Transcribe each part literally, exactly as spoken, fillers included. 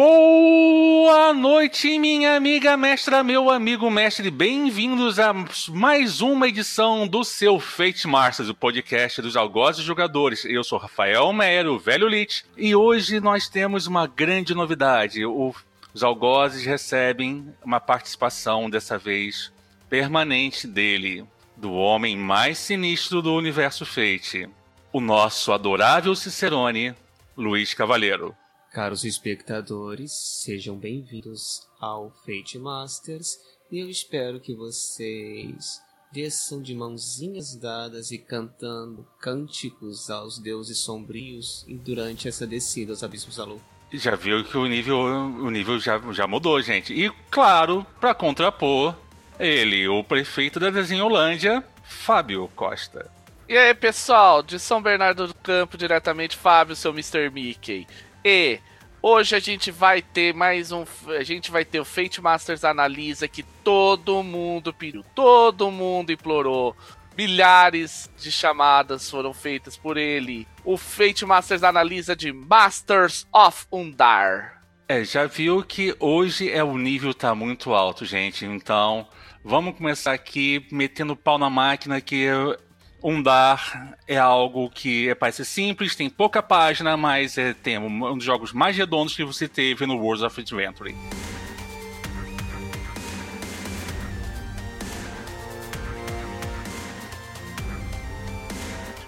Boa noite, minha amiga mestra, meu amigo mestre. Bem-vindos a mais uma edição do seu Fate Masters, o podcast dos algozes e jogadores. Eu sou Rafael Mero, o velho Lich, e hoje nós temos uma grande novidade. O, os algozes recebem uma participação, dessa vez, permanente dele, do homem mais sinistro do universo Fate, o nosso adorável Cicerone, Luiz Cavalheiro. Caros espectadores, sejam bem-vindos ao Fate Masters e eu espero que vocês desçam de mãozinhas dadas e cantando cânticos aos deuses sombrios e durante essa descida aos abismos da lua. Já viu que o nível, o nível já, já mudou, gente. E claro, para contrapor, ele, o prefeito da Desenholândia, Fábio Costa. E aí, pessoal, de São Bernardo do Campo, diretamente Fábio, seu mister Mickey. E hoje a gente vai ter mais um... A gente vai ter o Fate Masters Analisa, que todo mundo pediu, todo mundo implorou. Milhares de chamadas foram feitas por ele. O Fate Masters Analisa de Masters of Umdaar. É, já viu que hoje é, o nível tá muito alto, gente. Então, vamos começar aqui metendo pau na máquina que... Umdaar é algo que é, parece simples, tem pouca página, mas é, tem um dos jogos mais redondos que você teve no World of Adventure.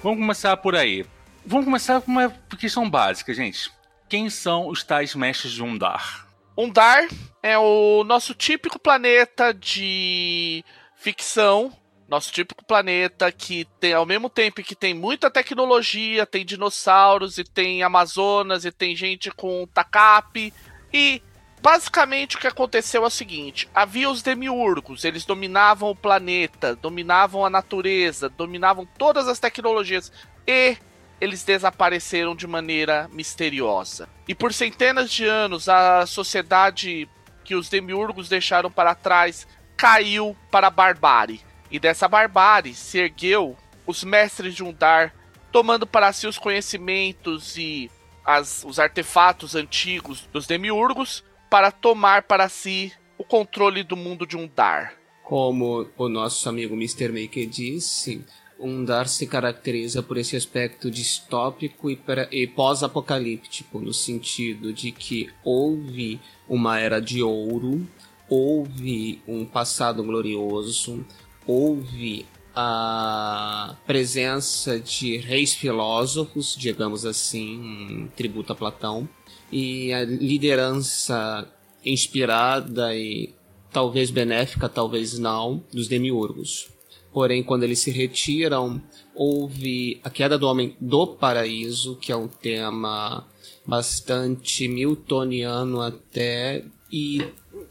Vamos começar por aí. Vamos começar com uma questão básica, gente. Quem são os tais mestres de Umdaar? Umdaar é o nosso típico planeta de ficção. Nosso típico planeta que tem, ao mesmo tempo que tem muita tecnologia, tem dinossauros e tem Amazonas e tem gente com tacape. E basicamente o que aconteceu é o seguinte: havia os demiurgos, eles dominavam o planeta, dominavam a natureza, dominavam todas as tecnologias e eles desapareceram de maneira misteriosa. E por centenas de anos a sociedade que os demiurgos deixaram para trás caiu para a barbárie. E dessa barbárie se ergueu os mestres de Umdaar, tomando para si os conhecimentos e as, os artefatos antigos dos demiurgos para tomar para si o controle do mundo de Umdaar. Como o nosso amigo mister Maker disse, Umdaar se caracteriza por esse aspecto distópico e, e pós-apocalíptico, no sentido de que houve uma era de ouro, houve um passado glorioso, houve a presença de reis filósofos, digamos assim, um tributo a Platão, e a liderança inspirada e talvez benéfica, talvez não, dos demiurgos. Porém, quando eles se retiram, houve a queda do homem do paraíso, que é um tema bastante miltoniano até, e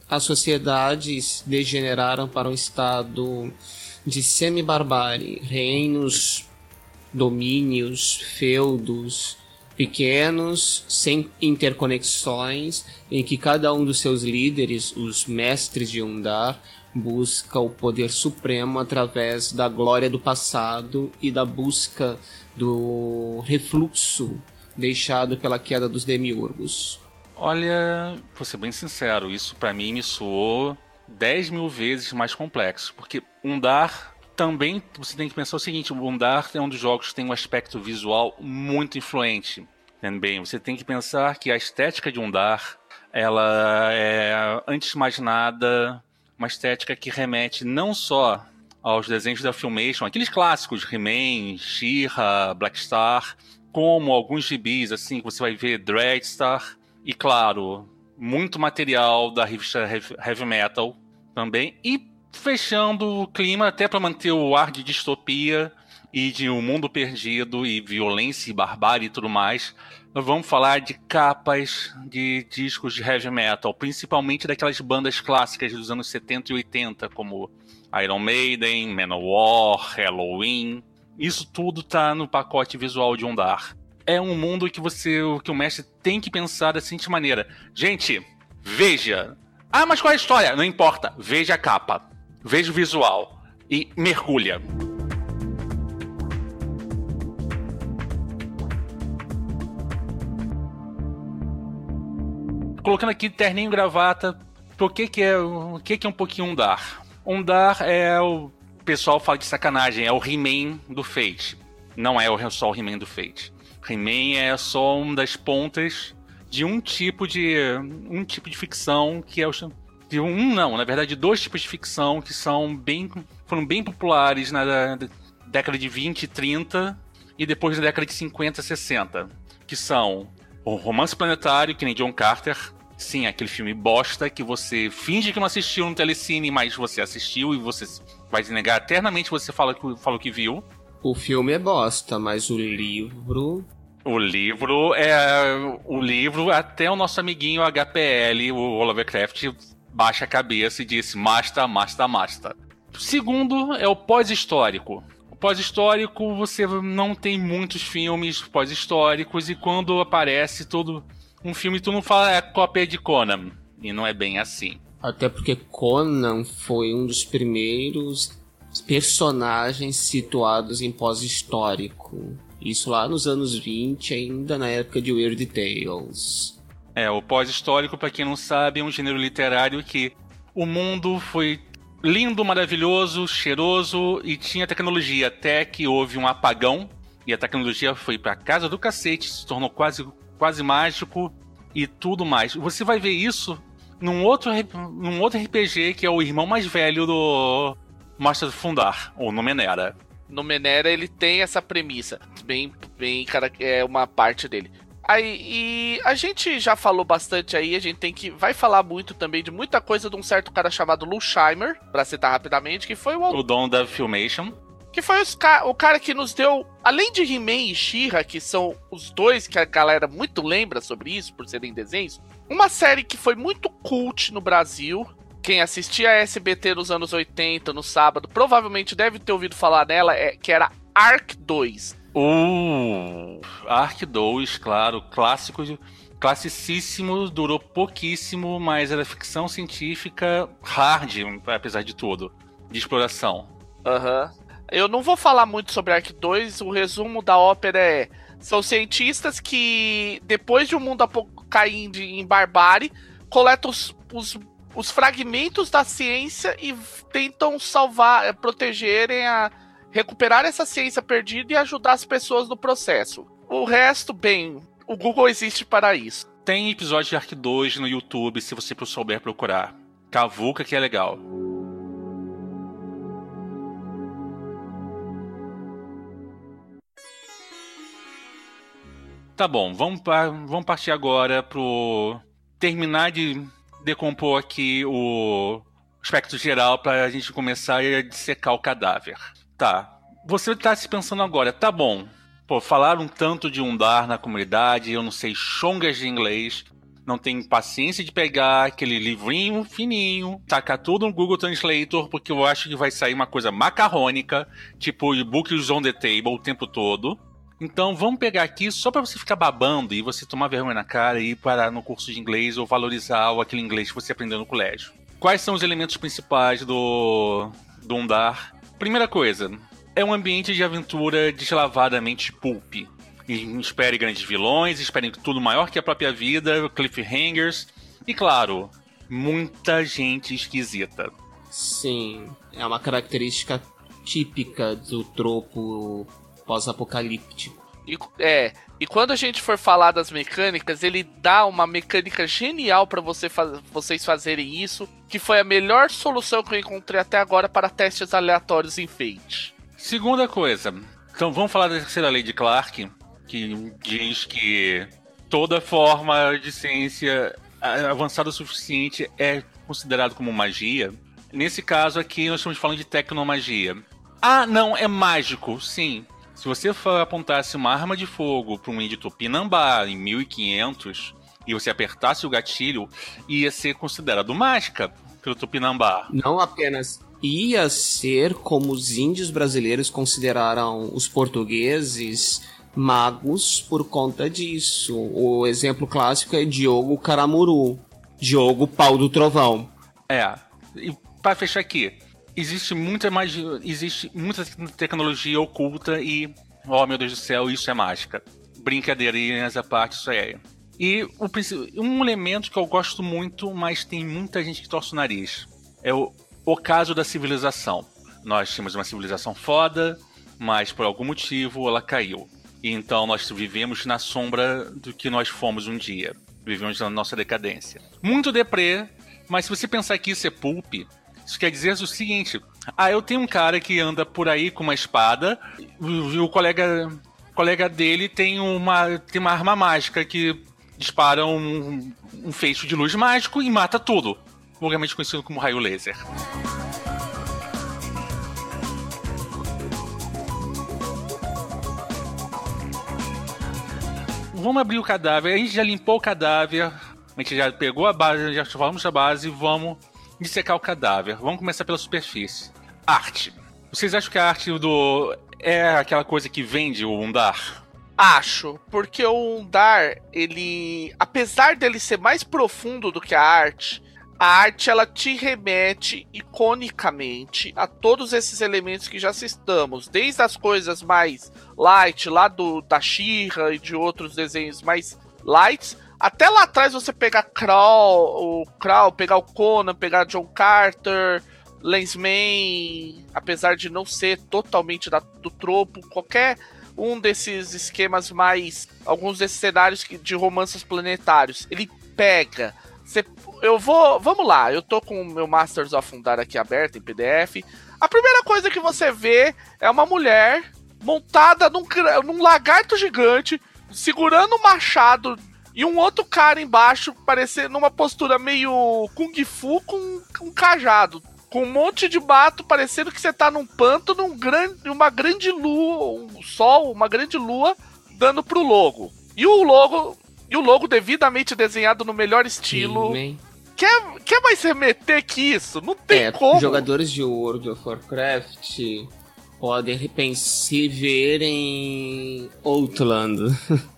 as sociedades degeneraram para um estado de semi-barbárie. Reinos, domínios, feudos pequenos, sem interconexões, em que cada um dos seus líderes, os mestres de Umdaar, busca o poder supremo através da glória do passado e da busca do refluxo deixado pela queda dos demiurgos. Olha, vou ser bem sincero, isso pra mim me soou dez mil vezes mais complexo, porque Umdaar também, você tem que pensar o seguinte, Umdaar é um dos jogos que tem um aspecto visual muito influente, também. Você tem que pensar que a estética de Umdaar, ela é, antes de mais nada, uma estética que remete não só aos desenhos da Filmation, aqueles clássicos, He-Man, She-Ra, Blackstar, como alguns gibis, assim, que você vai ver Dreadstar, e claro, muito material da revista Heavy Metal também. E fechando o clima até para manter o ar de distopia e de um mundo perdido e violência e barbárie e tudo mais, nós vamos falar de capas de discos de Heavy Metal, principalmente daquelas bandas clássicas dos anos setenta e oitenta, como Iron Maiden, Manowar, Helloween. Isso tudo tá no pacote visual de Umdaar. É um mundo que você, que o mestre tem que pensar da seguinte maneira. Gente, veja. Ah, mas qual é a história? Não importa. Veja a capa. Veja o visual. E mergulha. colocando aqui terninho e gravata, o que que é, o que que é um pouquinho Umdaar? Umdaar é o... O pessoal fala de sacanagem, é o He-Man do Fate. Não é só o He-Man do Fate. He-Man é só uma das pontas de um tipo de... Um tipo de ficção que é o... De um não, na verdade dois tipos de ficção que são bem... Foram bem populares na década de vinte e trinta e depois na década de cinquenta, sessenta. Que são o romance planetário, que nem John Carter. Sim, aquele filme bosta que você finge que não assistiu no telecine, mas você assistiu e você vai negar eternamente, você fala que, fala que viu. O filme é bosta, mas o livro... O livro é... O livro, até o nosso amiguinho H P L, o Lovecraft, baixa a cabeça e diz masta, masta, masta. Segundo é o pós-histórico. O pós-histórico, você não tem muitos filmes pós-históricos e quando aparece todo... Um filme tu não fala é cópia de Conan. E não é bem assim. Até porque Conan foi um dos primeiros personagens situados em pós-histórico. Isso lá nos anos vinte, ainda na época de Weird Tales. É, o pós-histórico, pra quem não sabe, é um gênero literário que o mundo foi lindo, maravilhoso, cheiroso e tinha tecnologia. Até que houve um apagão e a tecnologia foi pra casa do cacete, se tornou quase... quase mágico e tudo mais. Você vai ver isso num outro, num outro R P G que é o irmão mais velho do Masters of Umdaar, ou Numenera. Numenera, ele tem essa premissa, bem, bem, cara, é uma parte dele. Aí, e a gente já falou bastante aí, a gente tem que, vai falar muito também de muita coisa de um certo cara chamado Lusheimer, pra citar rapidamente, que foi o... O dono da Filmation. Que foi os ca- o cara que nos deu, além de He-Man e She-Ra, que são os dois que a galera muito lembra sobre isso, por serem desenhos, uma série que foi muito cult no Brasil. Quem assistia a S B T nos anos oitenta, no sábado, provavelmente deve ter ouvido falar nela, é, que era Ark dois. Uh, Ark dois, claro, clássico, classicíssimo, durou pouquíssimo, mas era ficção científica hard, apesar de tudo, de exploração. Aham. Uhum. Eu não vou falar muito sobre Ark dois, o resumo da ópera é... São cientistas que, depois de um mundo cair em barbárie, coletam os, os, os fragmentos da ciência e tentam salvar, protegerem, a, recuperar essa ciência perdida e ajudar as pessoas no processo. O resto, bem, o Google existe para isso. Tem episódio de Ark dois no YouTube, se você souber procurar. Cavuca que é legal. Tá bom, vamos, vamos partir agora pro terminar de decompor aqui o aspecto geral pra gente começar a dissecar o cadáver. Tá, você tá se pensando agora, tá bom, pô, falaram um tanto de Umdaar na comunidade, eu não sei chongas de inglês, não tenho paciência de pegar aquele livrinho fininho, tacar tudo no Google Translator, porque eu acho que vai sair uma coisa macarrônica, tipo books on the table o tempo todo. Então vamos pegar aqui só para você ficar babando e você tomar vergonha na cara e parar no curso de inglês ou valorizar aquele inglês que você aprendeu no colégio. Quais são os elementos principais do, do Umdaar? Primeira coisa, é um ambiente de aventura deslavadamente pulp. E espere grandes vilões, espere tudo maior que a própria vida, cliffhangers e, claro, muita gente esquisita. Sim, é uma característica típica do tropo... pós-apocalíptico. E, é, e quando a gente for falar das mecânicas, ele dá uma mecânica genial pra você faz, vocês fazerem isso, que foi a melhor solução que eu encontrei até agora para testes aleatórios em Fate. Segunda coisa, então vamos falar da terceira lei de Clark, que diz que toda forma de ciência avançada o suficiente é considerado como magia. Nesse caso aqui nós estamos falando de tecnomagia. Ah, não, é mágico, sim. Se você apontasse uma arma de fogo para um índio Tupinambá em mil e quinhentos e você apertasse o gatilho, ia ser considerado mágica pelo Tupinambá. Não apenas ia ser, como os índios brasileiros consideraram os portugueses magos por conta disso. O exemplo clássico é Diogo Caramuru, Diogo Pau do Trovão. É, e para fechar aqui... Existe muita magia, existe muita tecnologia oculta e, oh meu Deus do céu, isso é mágica. Brincadeirinhas à parte, isso é. E o, um elemento que eu gosto muito, mas tem muita gente que torce o nariz, é o, o caso da civilização. Nós tínhamos uma civilização foda, mas por algum motivo ela caiu. E então nós vivemos na sombra do que nós fomos um dia. Vivemos na nossa decadência. Muito deprê, mas se você pensar que isso é pulp, isso quer dizer o seguinte: ah, eu tenho um cara que anda por aí com uma espada, e o colega, o colega dele tem uma, tem uma arma mágica que dispara um, um feixe de luz mágico e mata tudo. Vulgarmente conhecido como raio laser. Vamos abrir o cadáver, a gente já limpou o cadáver, a gente já pegou a base, já falamos da base e vamos dissecar o cadáver. Vamos começar pela superfície. Arte. Vocês acham que a arte do é aquela coisa que vende o Umdaar? Acho, porque o Umdaar, ele, apesar dele ser mais profundo do que a arte, a arte ela te remete iconicamente a todos esses elementos que já citamos, desde as coisas mais light, lá do, da She-Ra e de outros desenhos mais lights, até lá atrás você pegar Crawl, o Crawl, pegar o Conan, pegar John Carter, Lensman, apesar de não ser totalmente da, do tropo, qualquer um desses esquemas mais, alguns desses cenários que, de romances planetários, ele pega. Você, eu vou, vamos lá, eu tô com o meu Masters of Umdaar aqui aberto em P D F. A primeira coisa que você vê é uma mulher montada num, num lagarto gigante, segurando um machado e um outro cara embaixo, parecendo numa postura meio Kung Fu com, com um cajado, com um monte de mato, parecendo que você tá num pântano, num grande, uma grande lua, um sol, uma grande lua, dando pro logo. E o logo, e o logo devidamente desenhado no melhor estilo. Sim, quer, quer mais remeter que isso? Não tem é, como. Jogadores de World of Warcraft podem se ver em Outland,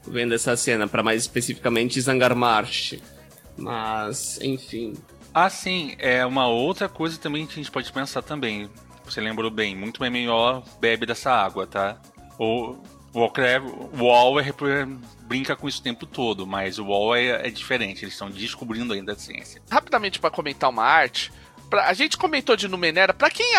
vendo essa cena, para mais especificamente Zangar Marsh. Mas, enfim. Ah, sim, é uma outra coisa também que a gente pode pensar também. Você lembrou bem, muito bem melhor bebe dessa água, tá? O Wall é, brinca com isso o tempo todo, mas o Wall é, é diferente, eles estão descobrindo ainda a ciência. Rapidamente, para comentar uma arte, a gente comentou de Numenera, pra quem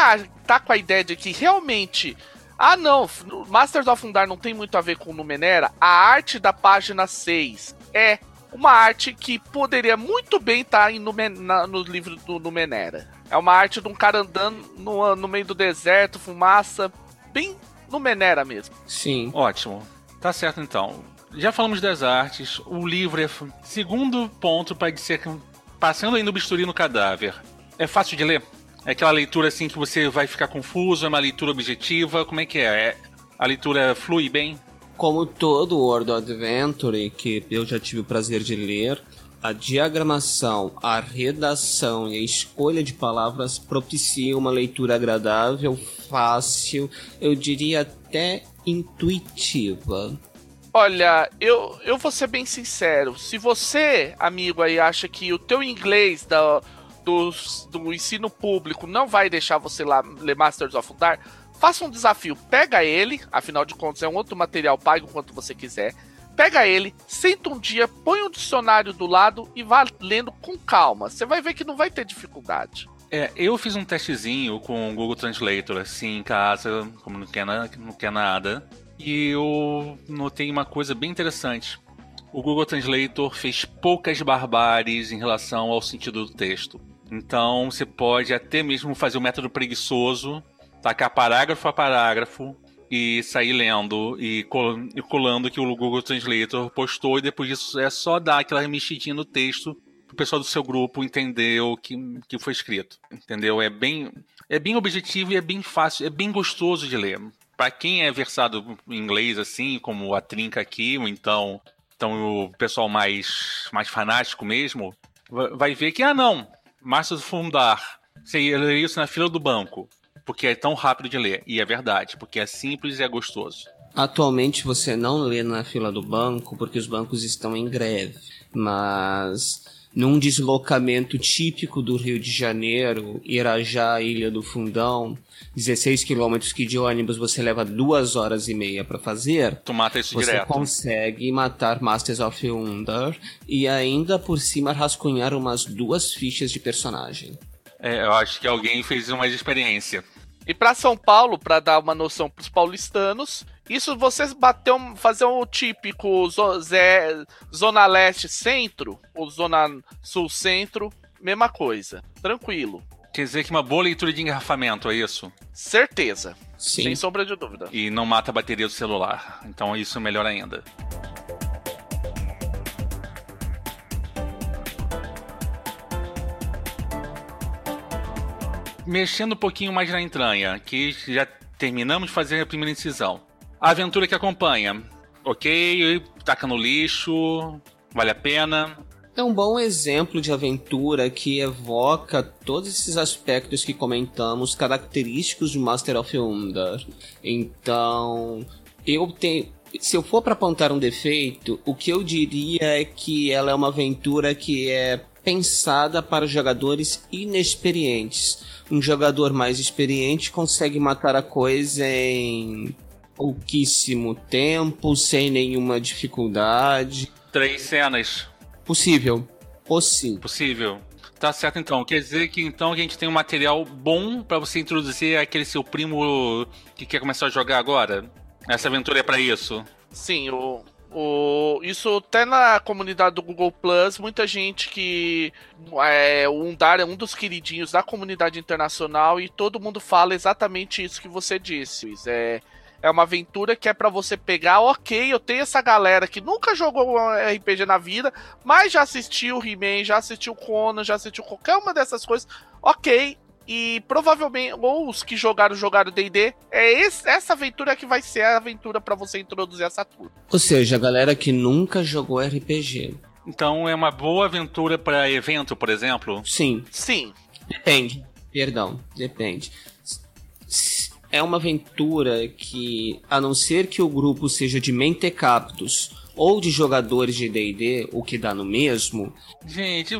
tá com a ideia de que realmente, ah não, Masters of Umdaar não tem muito a ver com Numenera, a arte da página seis é uma arte que poderia muito bem estar tá no livro do Numenera. É uma arte de um cara andando no, no meio do deserto, fumaça, bem Numenera mesmo. Sim. Ótimo. Tá certo então. Já falamos das artes, o livro é segundo ponto para dizer que passando ainda o bisturi no cadáver. É fácil de ler? É aquela leitura assim que você vai ficar confuso? É uma leitura objetiva? Como é que é? é a leitura flui bem? Como todo World of Adventure, que eu já tive o prazer de ler, a diagramação, a redação e a escolha de palavras propiciam uma leitura agradável, fácil, eu diria até intuitiva. Olha, eu, eu vou ser bem sincero. Se você, amigo aí, acha que o teu inglês da... Do, do ensino público não vai deixar você lá ler Masters of Umdaar, faça um desafio, pega ele, afinal de contas é um outro material pago quanto você quiser, pega ele, senta um dia, põe um dicionário do lado e vá lendo com calma, você vai ver que não vai ter dificuldade. É, eu fiz um testezinho com o Google Translator, assim, em casa, como não quer, na, não quer nada, e eu notei uma coisa bem interessante. O Google Translator fez poucas barbáries em relação ao sentido do texto. Então, você pode até mesmo fazer o método preguiçoso, tacar parágrafo a parágrafo e sair lendo e colando o que o Google Translator postou, e depois disso é só dar aquela mexidinha no texto para o pessoal do seu grupo entender o que, que foi escrito. Entendeu? É bem, é bem objetivo e é bem fácil, é bem gostoso de ler. Para quem é versado em inglês, assim, como a Trinca aqui, ou então, então o pessoal mais, mais fanático mesmo, vai ver que, ah não, Masters of Umdaar, você lê isso na fila do banco, porque é tão rápido de ler. E é verdade, porque é simples e é gostoso. Atualmente você não lê na fila do banco, porque os bancos estão em greve. Mas num deslocamento típico do Rio de Janeiro, Irajá, Ilha do Fundão, dezesseis quilômetros que de ônibus você leva duas horas e meia para fazer. Tu mata isso você direto. Você consegue matar Masters of Umdaar e ainda por cima rascunhar umas duas fichas de personagem. É, eu acho que alguém fez uma experiência. E para São Paulo, para dar uma noção pros paulistanos, isso vocês bateu, fazer um típico zé, Zona Leste Centro, ou Zona Sul Centro, mesma coisa, tranquilo. Quer dizer que uma boa leitura de engarrafamento, é isso? Certeza, sim. Sem sombra de dúvida. E não mata a bateria do celular, então isso é melhor ainda. Mexendo um pouquinho mais na entranha, que já terminamos de fazer a primeira incisão. A aventura que acompanha. Ok, taca no lixo, vale a pena. É um bom exemplo de aventura que evoca todos esses aspectos que comentamos, característicos de Master of Umdaar. Então, eu tenho... se eu for para apontar um defeito, o que eu diria é que ela é uma aventura que é pensada para jogadores inexperientes. Um jogador mais experiente consegue matar a coisa em pouquíssimo tempo, sem nenhuma dificuldade. Três cenas. Possível. Possível. Possível. Tá certo, então. Quer dizer que então a gente tem um material bom para você introduzir aquele seu primo que quer começar a jogar agora? Essa aventura é para isso? Sim, o... O, isso até na comunidade do Google Plus, muita gente que é, o Umdaar é um dos queridinhos da comunidade internacional e todo mundo fala exatamente isso que você disse. É, é uma aventura que é pra você pegar, ok, eu tenho essa galera que nunca jogou R P G na vida, mas já assistiu o He-Man, já assistiu o Conan, já assistiu qualquer uma dessas coisas, ok. E provavelmente, ou os que jogaram, jogaram D e D, é esse, essa aventura que vai ser a aventura pra você introduzir essa turma. Ou seja, a galera que nunca jogou R P G. Então é uma boa aventura pra evento, por exemplo? Sim. Sim. Depende. Perdão, depende. É uma aventura que, a não ser que o grupo seja de mentecaptos ou de jogadores de D e D, o que dá no mesmo. Gente,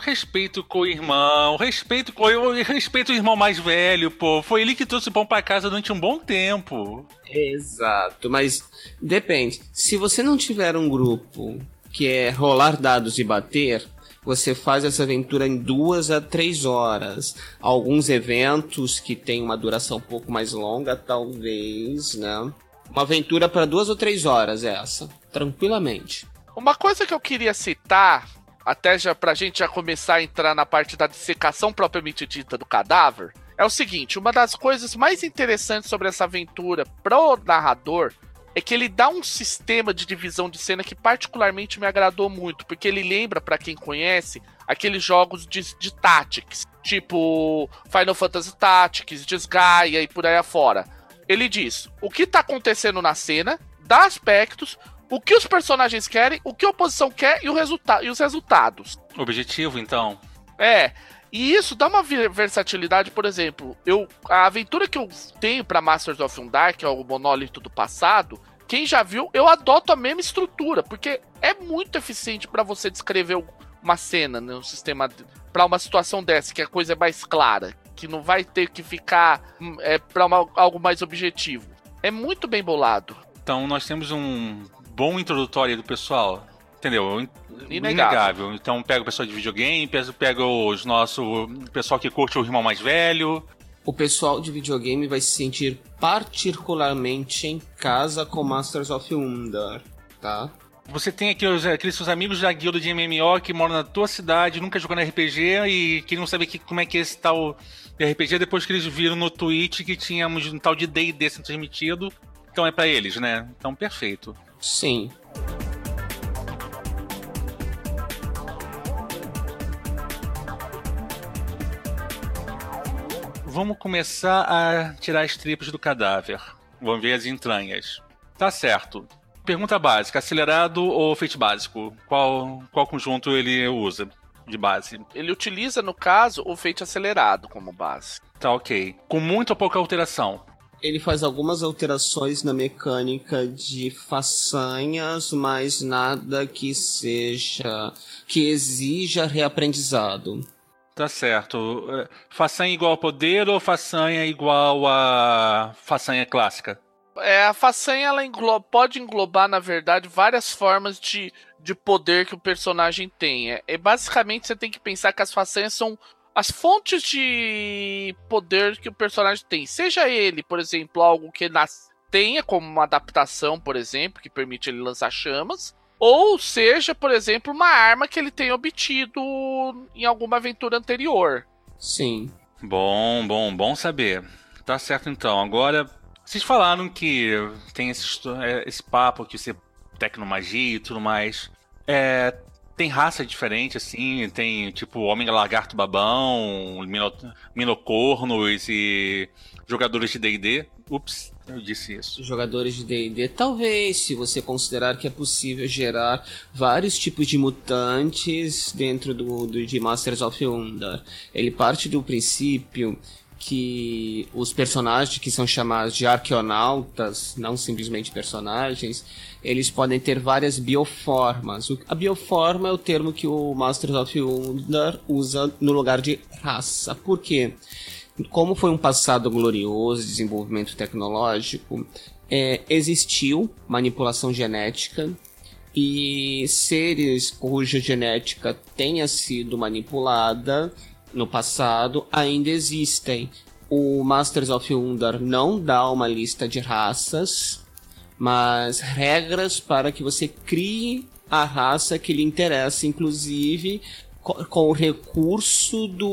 respeito com o irmão, respeito com eu, respeito o irmão mais velho, pô. Foi ele que trouxe o pão pra casa durante um bom tempo. Exato, mas depende. Se você não tiver um grupo que é rolar dados e bater, você faz essa aventura em duas a três horas. Alguns eventos que tem uma duração um pouco mais longa, talvez, né? Uma aventura para duas ou três horas é essa, tranquilamente. Uma coisa que eu queria citar, até já pra gente já começar a entrar na parte da dissecação propriamente dita do cadáver, é o seguinte, uma das coisas mais interessantes sobre essa aventura pro narrador é que ele dá um sistema de divisão de cena que particularmente me agradou muito, porque ele lembra, pra quem conhece, aqueles jogos de, de Tactics, tipo Final Fantasy Tactics, Disgaea e por aí afora. Ele diz o que tá acontecendo na cena, dá aspectos, o que os personagens querem, o que a oposição quer e, o resulta- e os resultados. Objetivo, então. É, e isso dá uma versatilidade, por exemplo, eu, a aventura que eu tenho pra Masters of Umdaar, que é o monólito do passado, quem já viu, eu adoto a mesma estrutura, porque é muito eficiente pra você descrever uma cena, né, um sistema, pra uma situação dessa, que a coisa é mais clara. Que não vai ter que ficar é, para algo mais objetivo. É muito bem bolado. Então nós temos um bom introdutório do pessoal. Entendeu? Inegável. Então pega o pessoal de videogame, pega os nossos, o pessoal que curte o irmão mais velho. O pessoal de videogame vai se sentir particularmente em casa com Masters of Umdaar, tá? Você tem aqueles, aqueles seus amigos da guilda de M M O que moram na tua cidade, nunca jogaram R P G e que não sabem que, como é que é esse tal de R P G depois que eles viram no Twitch que tínhamos um tal de D e D sendo transmitido. Então é pra eles, né? Então perfeito. Sim. Vamos começar a tirar as tripas do cadáver. Vamos ver as entranhas. Tá certo. Pergunta básica, acelerado ou feito básico? Qual, qual conjunto ele usa de base? Ele utiliza, no caso, o feito acelerado como base. Tá, ok. Com muito ou pouca alteração? ele faz algumas alterações na mecânica de façanhas, mas nada que seja... que exija reaprendizado. Tá certo. Façanha igual a poder ou façanha igual a façanha clássica? É, a façanha ela englo- pode englobar, na verdade, várias formas de, de poder que o personagem tenha. E basicamente você tem que pensar que as façanhas são as fontes de poder que o personagem tem. Seja ele, por exemplo, algo que nas- tenha como uma adaptação, por exemplo, que permite ele lançar chamas. Ou seja, por exemplo, uma arma que ele tenha obtido em alguma aventura anterior. Sim. Bom, bom, bom saber. Tá certo então. Agora... vocês falaram que tem esse, esse papo que você tecnomagia e tudo mais. É, tem raça diferente, assim? Tem, tipo, homem lagarto babão, minocornos e jogadores de D e D? Ups, eu disse isso. Jogadores de D e D, talvez, se você considerar que é possível gerar vários tipos de mutantes dentro do, do, de Masters of Umdaar. Ele parte do princípio... que os personagens que são chamados de arqueonautas, não simplesmente personagens, eles podem ter várias bioformas. A bioforma é o termo que o Masters of Umdaar usa no lugar de raça. Por quê? Como foi um passado glorioso de desenvolvimento tecnológico, é, existiu manipulação genética e seres cuja genética tenha sido manipulada no passado ainda existem. O Masters of Umdaar não dá uma lista de raças, mas regras para que você crie a raça que lhe interessa, inclusive com o recurso do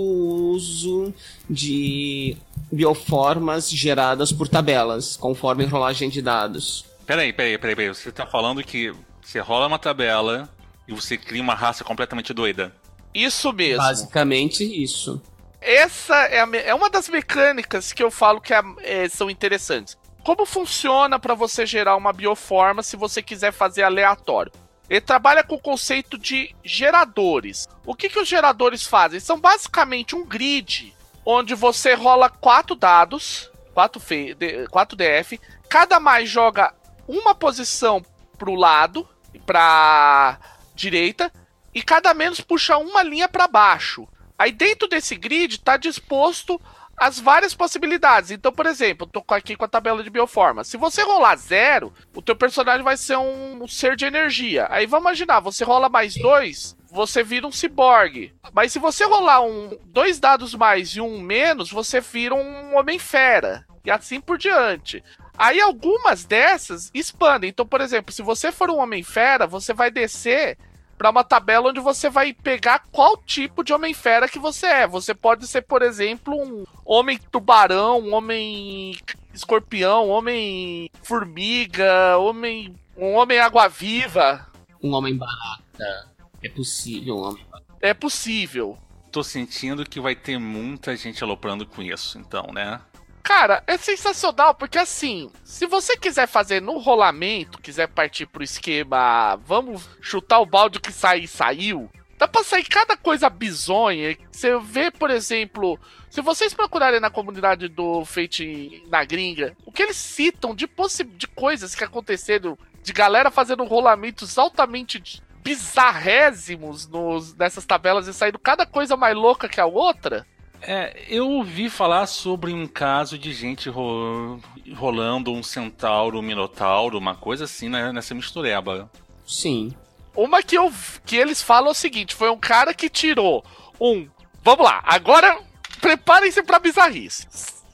uso de bioformas geradas por tabelas, conforme enrolagem de dados. Peraí, peraí, peraí, peraí. Você tá falando que você rola uma tabela e você cria uma raça completamente doida. Isso mesmo. Basicamente isso. Essa é, a, é uma das mecânicas que eu falo que é, é, são interessantes. Como funciona para você gerar uma bioforma se você quiser fazer aleatório? Ele trabalha com o conceito de geradores. O que, que os geradores fazem? São basicamente um grid onde você rola quatro dados, quatro, fe, quatro D F, cada mais joga uma posição para o lado, para direita, e cada menos puxa uma linha para baixo. Aí dentro desse grid está disposto as várias possibilidades. Então, por exemplo, eu estou aqui com a tabela de bioforma. Se você rolar zero, o teu personagem vai ser um, um ser de energia. Aí vamos imaginar, você rola mais dois, você vira um ciborgue. Mas se você rolar um, dois dados mais e um menos, você vira um homem-fera. E assim por diante. Aí algumas dessas expandem. Então, por exemplo, se você for um homem-fera, você vai descer para uma tabela onde você vai pegar qual tipo de homem-fera que você é. Você pode ser, por exemplo, um homem-tubarão, um homem-escorpião, um homem-formiga, homem... um homem-água-viva. Um homem-barata. É possível, um homem-barata. É possível. Tô sentindo que vai ter muita gente aloprando com isso, então, né? Cara, é sensacional, porque assim, se você quiser fazer no rolamento, quiser partir pro esquema, vamos chutar o balde que sair, saiu, dá pra sair cada coisa bizonha. Você vê, por exemplo, se vocês procurarem na comunidade do Fate na gringa, o que eles citam de, possi- de coisas que aconteceram, de galera fazendo rolamentos altamente bizarrésimos nos, nessas tabelas e saindo cada coisa mais louca que a outra... É, eu ouvi falar sobre um caso de gente ro- rolando um centauro, um minotauro, uma coisa assim, né, nessa mistureba. Sim. Uma que, eu, que eles falam é o seguinte, foi um cara que tirou um... Vamos lá, agora preparem-se pra bizarrice.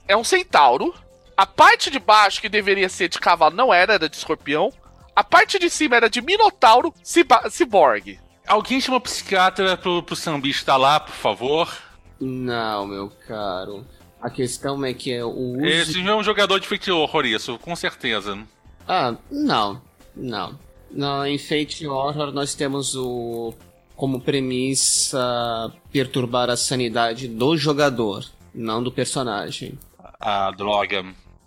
É um centauro, a parte de baixo que deveria ser de cavalo não era, era de escorpião, a parte de cima era de minotauro, ciba- ciborgue. Alguém chama o psiquiatra pro, pro sambista lá, por favor? Não, meu caro. A questão é que é o uso... Esse não é um jogador de Fate Horror, isso, com certeza. Ah, não. Não. não em Fate Horror nós temos o como premissa perturbar a sanidade do jogador, não do personagem. A droga.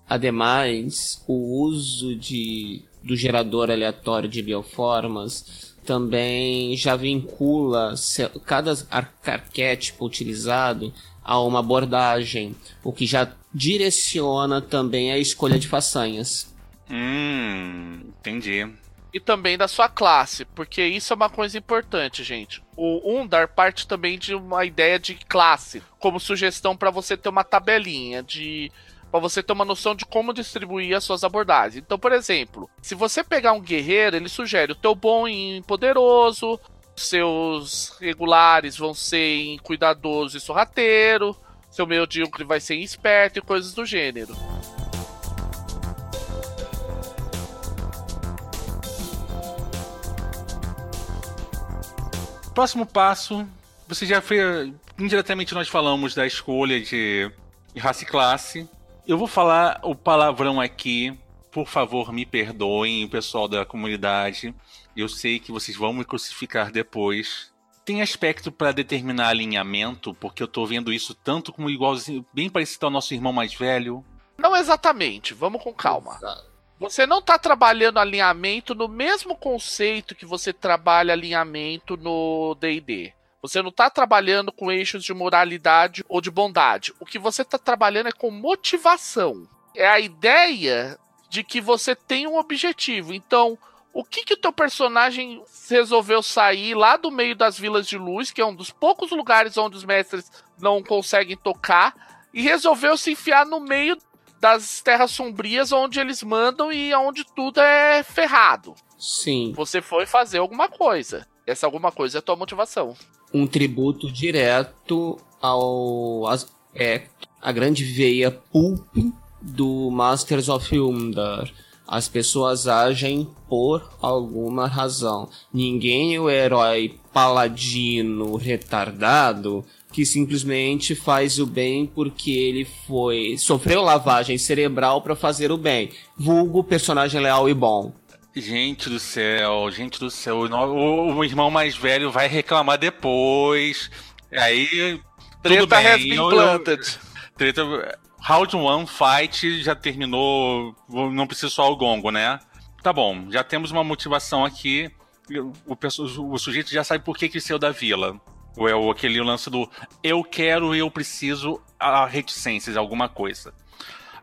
Ademais, o uso de, do gerador aleatório de bioformas também já vincula cada arquétipo utilizado a uma abordagem, o que já direciona também a escolha de façanhas. Hum, entendi. E também da sua classe, porque isso é uma coisa importante, gente. O Umdaar parte também de uma ideia de classe, como sugestão para você ter uma tabelinha de... para você ter uma noção de como distribuir as suas abordagens. Então, por exemplo, se você pegar um guerreiro, ele sugere o teu bom em poderoso, seus regulares vão ser em cuidadoso e sorrateiro, seu medíocre vai ser em esperto e coisas do gênero. Próximo passo, você já foi... indiretamente nós falamos da escolha de raça e classe. Eu vou falar o palavrão aqui, por favor me perdoem, o pessoal da comunidade, eu sei que vocês vão me crucificar depois. Tem aspecto para determinar alinhamento, porque eu tô vendo isso tanto como igualzinho, bem parecido ao nosso irmão mais velho? Não exatamente, vamos com calma. Você não tá trabalhando alinhamento no mesmo conceito que você trabalha alinhamento no D e D. Você não está trabalhando com eixos de moralidade ou de bondade. O que você está trabalhando é com motivação. É a ideia de que você tem um objetivo. Então, o que que o teu personagem resolveu sair lá do meio das Vilas de Luz, que é um dos poucos lugares onde os mestres não conseguem tocar, e resolveu se enfiar no meio das terras sombrias onde eles mandam e onde tudo é ferrado. Sim. Você foi fazer alguma coisa. Essa alguma coisa é a tua motivação. Um tributo direto ao aspecto, a grande veia pulp do Masters of Umdaar. As pessoas agem por alguma razão. Ninguém é o herói paladino retardado que simplesmente faz o bem porque ele foi sofreu lavagem cerebral para fazer o bem. Vulgo personagem leal e bom. Gente do céu, gente do céu, o, o irmão mais velho vai reclamar depois, aí tudo treta bem. Has been planted. Treta, round one, fight, já terminou, não precisa soar o gongo, né? Tá bom, já temos uma motivação aqui, o, o, o sujeito já sabe por que que saiu da vila. Ou é aquele lance do eu quero, eu preciso, a reticências, alguma coisa.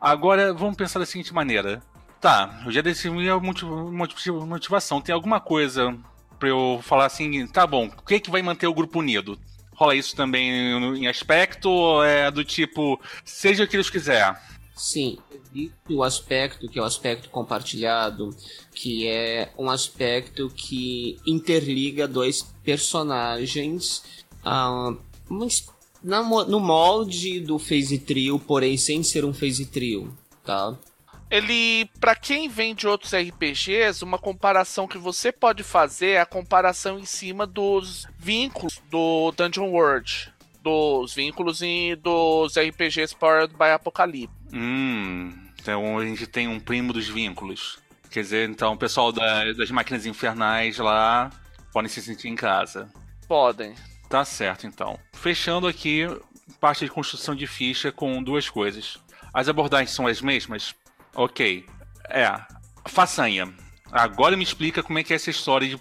Agora, vamos pensar da seguinte maneira... Tá, eu já decidi a motivação. Tem alguma coisa pra eu falar assim, tá bom, o que é que vai manter o grupo unido? Rola isso também em aspecto, é do tipo, seja o que eles quiser. Sim, o aspecto, que é o aspecto compartilhado, que é um aspecto que interliga dois personagens, ah, no molde do phase trio, porém sem ser um phase trio, tá? Ele, pra quem vem de outros R P Gs, uma comparação que você pode fazer é a comparação em cima dos vínculos do Dungeon World, dos vínculos e dos R P Gs Powered by Apocalypse. Hum, então a gente tem um primo dos vínculos. Quer dizer, então o pessoal da, das máquinas infernais lá podem se sentir em casa. Podem. Tá certo, então. Fechando aqui, parte de construção de ficha com duas coisas. As abordagens são as mesmas? Ok, é, façanha. Agora me explica como é que é essa história de,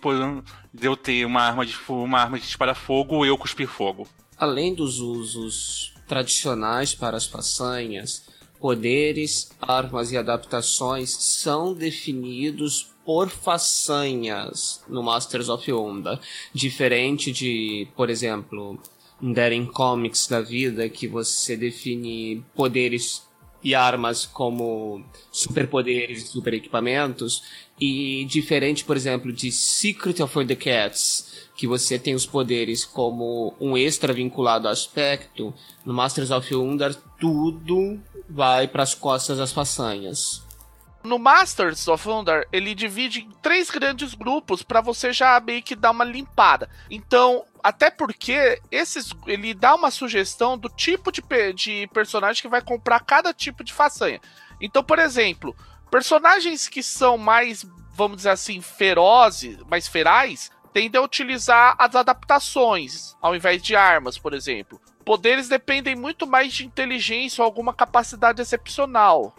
de eu ter uma arma de, uma arma que dispara fogo ou eu cuspir fogo. Além dos usos tradicionais para as façanhas, poderes, armas e adaptações são definidos por façanhas no Masters of Umdaar. Diferente de, por exemplo, Daring Comics da vida, que você define poderes... e armas como superpoderes e super equipamentos, e diferente, por exemplo, de Secret of the Cats, que você tem os poderes como um extra vinculado ao aspecto, no Masters of Umdaar tudo vai para as costas das façanhas. No Masters of Umdaar, ele divide em três grandes grupos para você já meio que dar uma limpada. Então, até porque esses, ele dá uma sugestão do tipo de, pe- de personagem que vai comprar cada tipo de façanha. Então, por exemplo, personagens que são mais, vamos dizer assim, ferozes, mais ferais, tendem a utilizar as adaptações ao invés de armas, por exemplo. Poderes dependem muito mais de inteligência ou alguma capacidade excepcional.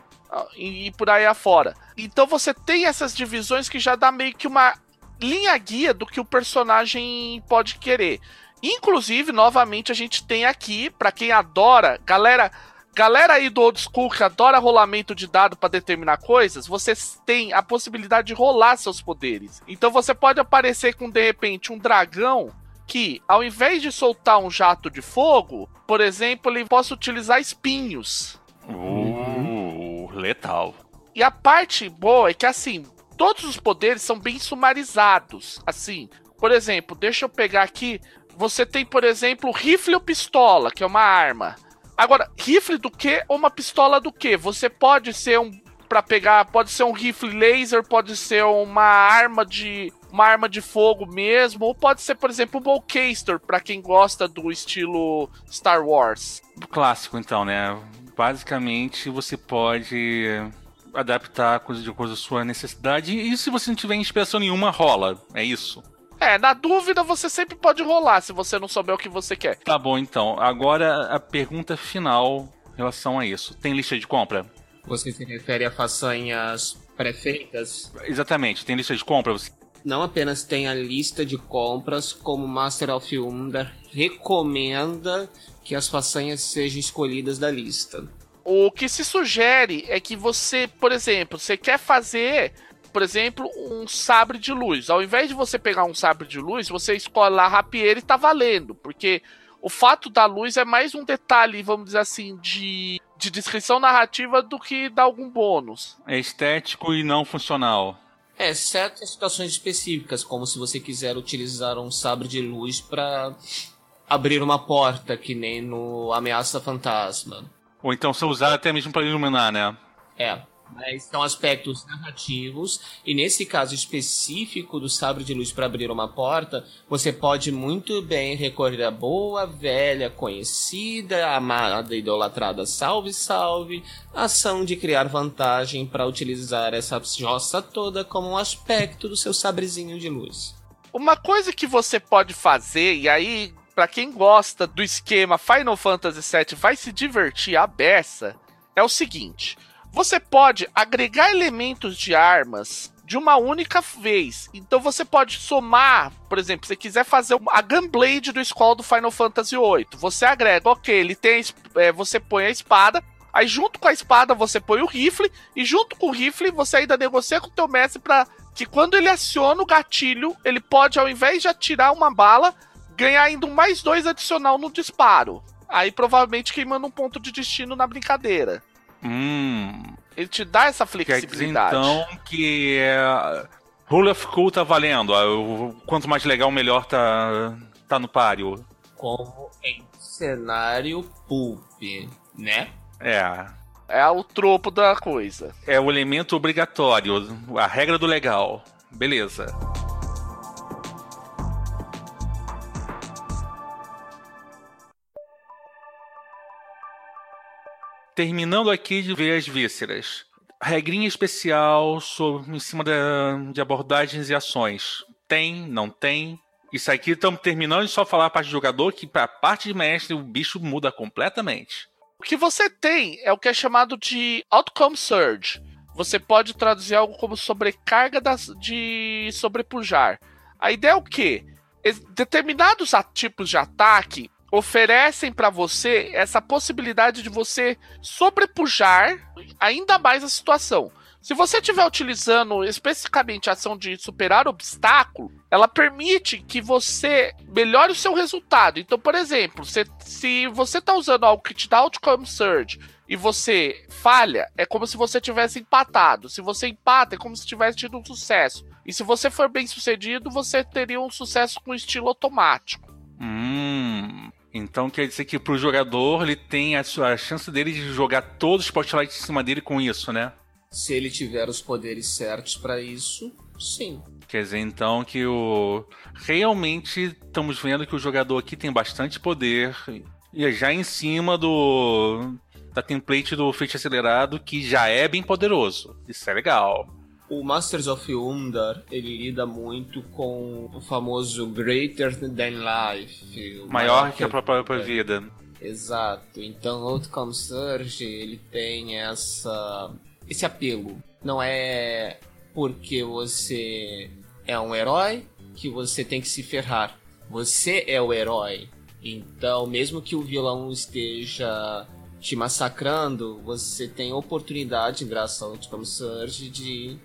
E por aí afora. Então você tem essas divisões que já dá meio que uma linha guia do que o personagem pode querer. Inclusive, novamente, a gente tem aqui, pra quem adora, galera, galera aí do old school que adora rolamento de dado pra determinar coisas, você tem a possibilidade de rolar seus poderes. Então você pode aparecer com, de repente, um dragão que, ao invés de soltar um jato de fogo, por exemplo, ele possa utilizar espinhos. Uh, letal. E a parte boa é que, assim, todos os poderes são bem sumarizados. Assim, por exemplo, deixa eu pegar aqui. Você tem, por exemplo, rifle ou pistola, que é uma arma. Agora, rifle do quê ou uma pistola do quê? Você pode ser um, pra pegar, pode ser um rifle laser, pode ser uma arma de, uma arma de fogo mesmo, ou pode ser, por exemplo, um bowcaster, pra quem gosta do estilo Star Wars. Clássico, então, né? Basicamente, você pode adaptar coisa de coisa à sua necessidade, e se você não tiver inspiração nenhuma, rola, é isso? É, na dúvida você sempre pode rolar se você não souber o que você quer. Tá bom, então. Agora a pergunta final em relação a isso. Tem lista de compra? Você se refere a façanhas pré-feitas? Exatamente. Tem lista de compra? Você... Não apenas tem a lista de compras, como Master of Umdaar recomenda que as façanhas sejam escolhidas da lista. O que se sugere é que você, por exemplo, você quer fazer... Por exemplo, um sabre de luz. Ao invés de você pegar um sabre de luz, você escolhe lá a rapieira e tá valendo. Porque o fato da luz é mais um detalhe, vamos dizer assim, de, de descrição narrativa do que dá algum bônus. É estético e não funcional. É, exceto em situações específicas, como se você quiser utilizar um sabre de luz para abrir uma porta, que nem no Ameaça Fantasma. Ou então se usar até mesmo para iluminar, né? É. Mas são aspectos narrativos, e nesse caso específico do sabre de luz para abrir uma porta, você pode muito bem recorrer à boa, velha, conhecida, amada, idolatrada, salve, salve, ação de criar vantagem para utilizar essa jossa toda como um aspecto do seu sabrezinho de luz. Uma coisa que você pode fazer, e aí, para quem gosta do esquema Final Fantasy sete vai se divertir à beça, é o seguinte... Você pode agregar elementos de armas de uma única vez. Então você pode somar, por exemplo, se você quiser fazer a Gunblade do Squall do Final Fantasy oito. Você agrega, ok, ele tem, é, você põe a espada, aí junto com a espada você põe o rifle, e junto com o rifle você ainda negocia com o teu mestre para que quando ele aciona o gatilho, ele pode, ao invés de atirar uma bala, ganhar ainda um mais dois adicional no disparo. Aí provavelmente queimando um ponto de destino na brincadeira. Hum. Ele te dá essa flexibilidade. Quer dizer, então, que é... Rule of Cool tá valendo. Quanto mais legal, melhor tá, tá no páreo. Como em cenário pulp, né? É. É o tropo da coisa. É o elemento obrigatório. A regra do legal. Beleza. Terminando aqui de ver as vísceras. Regrinha especial sobre, em cima da, de abordagens e ações. Tem, não tem. Isso aqui estamos terminando de só falar a parte do jogador, que para a parte de mestre o bicho muda completamente. O que você tem é o que é chamado de Outcome Surge. Você pode traduzir algo como sobrecarga das, de sobrepujar. A ideia é o quê? Determinados tipos de ataque oferecem para você essa possibilidade de você sobrepujar ainda mais a situação. Se você estiver utilizando especificamente a ação de superar obstáculo, ela permite que você melhore o seu resultado. Então, por exemplo, se, se você está usando algo que te dá Outcome Surge e você falha, é como se você tivesse empatado. Se você empata, é como se tivesse tido um sucesso. E se você for bem sucedido, você teria um sucesso com estilo automático. Hum... Então quer dizer que pro jogador ele tem a, sua, a chance dele de jogar todos os spotlights em cima dele com isso, né? Se ele tiver os poderes certos pra isso, sim. Quer dizer então que o... Realmente estamos vendo que o jogador aqui tem bastante poder. E é já em cima do... da template do feitiço acelerado, que já é bem poderoso. Isso é legal. O Masters of Umdaar, ele lida muito com o famoso Greater Than Life. Maior, maior que a própria, própria vida. Exato. Então, Outcome Surge, ele tem essa, esse apelo. Não é porque você é um herói que você tem que se ferrar. Você é o herói. Então, mesmo que o vilão esteja te massacrando, você tem oportunidade, graças ao Outcome Surge, de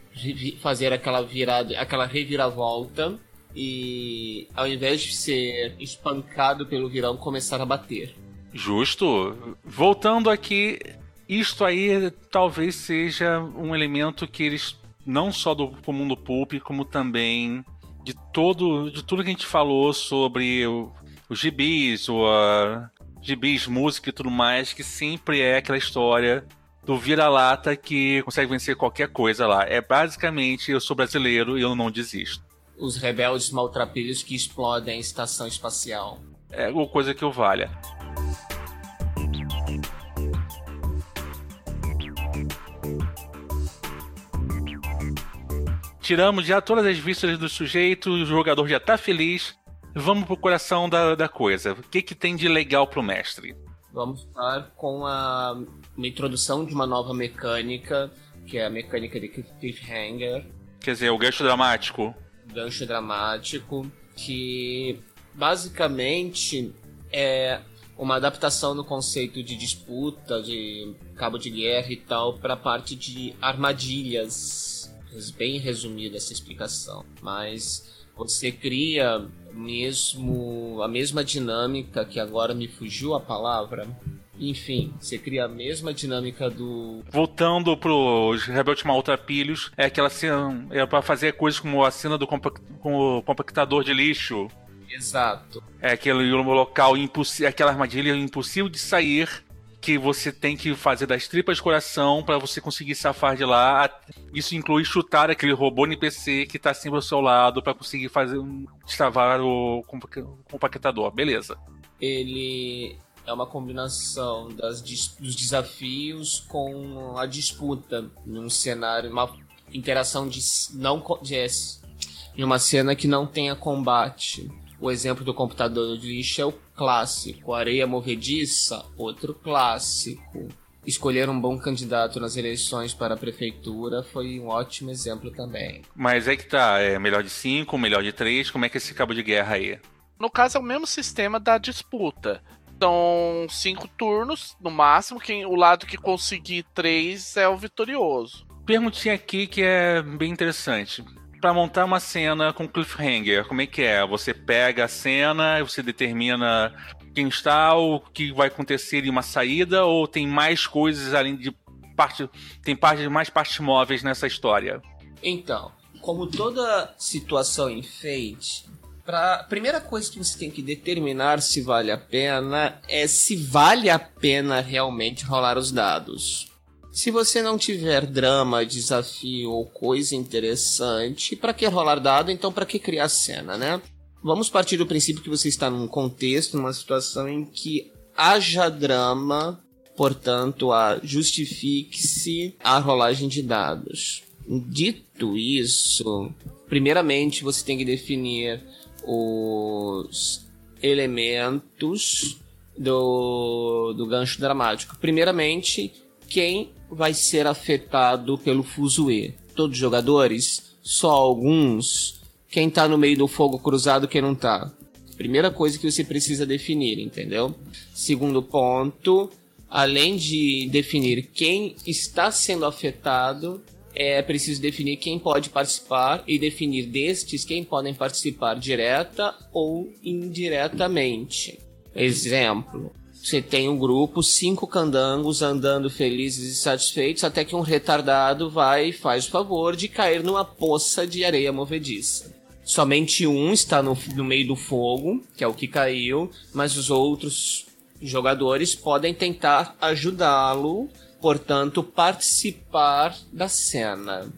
fazer aquela virada, aquela reviravolta e, ao invés de ser espancado pelo vilão, começar a bater. Justo. Voltando aqui, isto aí talvez seja um elemento que eles, não só do mundo pulp, como também de, todo, de tudo que a gente falou sobre o, os gibis, ou a gibis, música e tudo mais, que sempre é aquela história do vira-lata que consegue vencer qualquer coisa lá. É basicamente, eu sou brasileiro e eu não desisto. Os rebeldes maltrapilhos que explodem a estação espacial. É uma coisa que eu valha. Tiramos já todas as vistas do sujeito, o jogador já tá feliz. Vamos pro coração da, da coisa. O que que tem de legal pro mestre? Vamos estar com a, uma introdução de uma nova mecânica, que é a mecânica de cliffhanger. Quer dizer, o gancho dramático. Gancho dramático, que basicamente é uma adaptação do conceito de disputa, de cabo de guerra e tal, pra parte de armadilhas. Bem resumida essa explicação, mas você cria mesmo a mesma dinâmica, que agora me fugiu a palavra, enfim, você cria a mesma dinâmica do... Voltando pros rebeldes maltrapilhos, é aquela cena, é pra fazer coisas como a cena do compact, com o compactador de lixo. Exato. É aquele local, imposs, aquela armadilha impossível de sair, que você tem que fazer das tripas de coração para você conseguir safar de lá. Isso inclui chutar aquele robô N P C que tá sempre ao seu lado para conseguir fazer destravar o compactador. Beleza. Ele é uma combinação das, dos desafios com a disputa num cenário, uma interação de não de, de uma cena que não tenha combate. O exemplo do computador de lixo é o clássico. Areia movediça, outro clássico. Escolher um bom candidato nas eleições para a prefeitura foi um ótimo exemplo também. Mas é que tá, é melhor de cinco, melhor de três, como é que é esse cabo de guerra aí? No caso é o mesmo sistema da disputa. São cinco turnos, no máximo, quem, o lado que conseguir três é o vitorioso. Perguntinha aqui que é bem interessante. Pra montar uma cena com cliffhanger, como é que é? Você pega a cena e você determina quem está, o que vai acontecer em uma saída, ou tem mais coisas além de parte, tem parte, mais partes móveis nessa história? Então, como toda situação em Fate, a primeira coisa que você tem que determinar se vale a pena é se vale a pena realmente rolar os dados. Se você não tiver drama, desafio ou coisa interessante, pra que rolar dado, então pra que criar cena, né? Vamos partir do princípio que você está num contexto, numa situação em que haja drama, portanto, a justifique-se a rolagem de dados. Dito isso, primeiramente você tem que definir os elementos do, do gancho dramático. Primeiramente, quem vai ser afetado pelo fuzuê? Todos os jogadores? Só alguns? Quem tá no meio do fogo cruzado, quem não tá? Primeira coisa que você precisa definir, entendeu? Segundo ponto, além de definir quem está sendo afetado, é preciso definir quem pode participar e definir destes quem podem participar direta ou indiretamente. Exemplo. Você tem um grupo, cinco candangos andando felizes e satisfeitos, até que um retardado vai e faz o favor de cair numa poça de areia movediça. Somente um está no, no meio do fogo, que é o que caiu, mas os outros jogadores podem tentar ajudá-lo, portanto, participar da cena.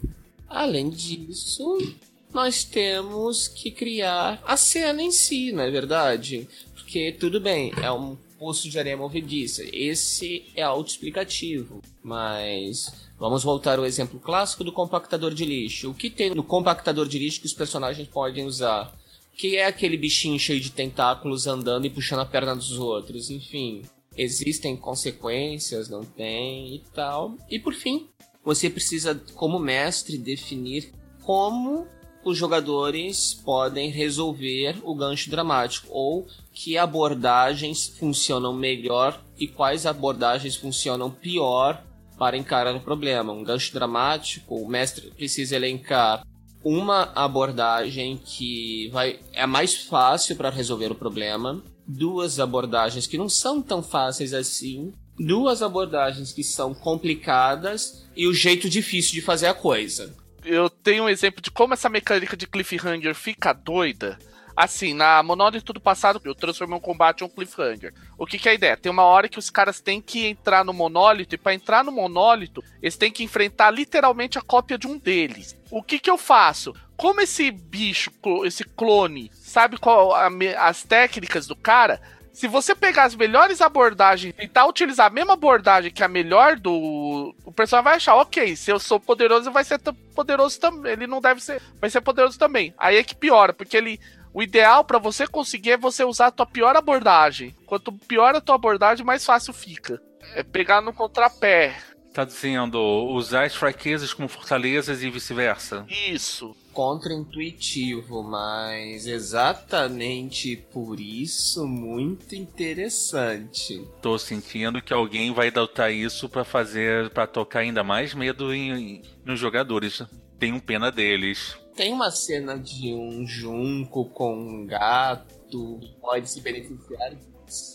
Além disso, nós temos que criar a cena em si, não é verdade? Porque, tudo bem, é um poço de areia movediça. Esse é autoexplicativo, mas vamos voltar ao exemplo clássico do compactador de lixo. O que tem no compactador de lixo que os personagens podem usar? Que é aquele bichinho cheio de tentáculos andando e puxando a perna dos outros. Enfim, existem consequências, não tem e tal. E por fim, você precisa, como mestre, definir como os jogadores podem resolver o gancho dramático, ou que abordagens funcionam melhor e quais abordagens funcionam pior para encarar o problema. Um gancho dramático, o mestre precisa elencar uma abordagem que vai, é mais fácil para resolver o problema, duas abordagens que não são tão fáceis assim, duas abordagens que são complicadas e o jeito difícil de fazer a coisa. Eu tenho um exemplo de como essa mecânica de cliffhanger fica doida. Assim, na Monolito do passado, eu transformei um combate em um cliffhanger. O que que é a ideia? Tem uma hora que os caras têm que entrar no monólito, e pra entrar no monólito, eles têm que enfrentar literalmente a cópia de um deles. O que que eu faço? Como esse bicho, esse clone, sabe qual a, as técnicas do cara? Se você pegar as melhores abordagens e tentar utilizar a mesma abordagem que a melhor do... O pessoal vai achar, ok, se eu sou poderoso, vai ser t- poderoso também. Ele não deve ser... Vai ser poderoso também. Aí é que piora, porque ele... O ideal pra você conseguir é você usar a tua pior abordagem. Quanto pior a tua abordagem, mais fácil fica. É pegar no contrapé. Tá dizendo usar as fraquezas como fortalezas e vice-versa. Isso. Contra-intuitivo, mas exatamente por isso muito interessante. Tô sentindo que alguém vai adotar isso pra fazer, pra tocar ainda mais medo em, em, nos jogadores. Tenho pena deles. Tem uma cena de um junco com um gato que pode se beneficiar.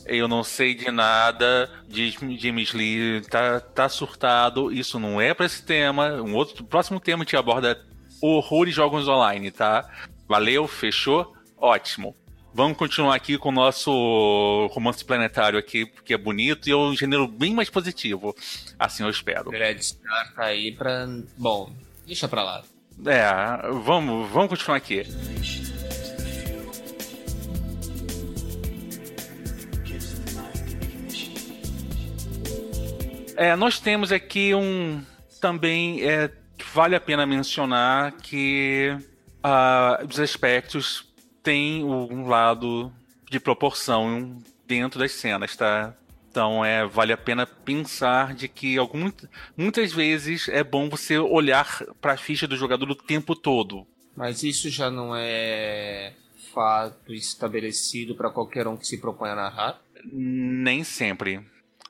Eu não sei de nada, diz James Lee, tá, tá surtado, isso não é pra esse tema. Um outro próximo tema que aborda horror e jogos online, tá? Valeu, fechou? Ótimo. Vamos continuar aqui com o nosso romance planetário aqui, porque é bonito e é um gênero bem mais positivo. Assim eu espero. Dreadstar tá aí pra... Bom, deixa pra lá. É, vamos, vamos continuar aqui. É, nós temos aqui um... Também é, vale a pena mencionar que uh, os aspectos têm um lado de proporção dentro das cenas, tá? Então é, vale a pena pensar de que algum, muitas vezes é bom você olhar para a ficha do jogador o tempo todo. Mas isso já não é fato estabelecido para qualquer um que se propõe a narrar? Nem sempre.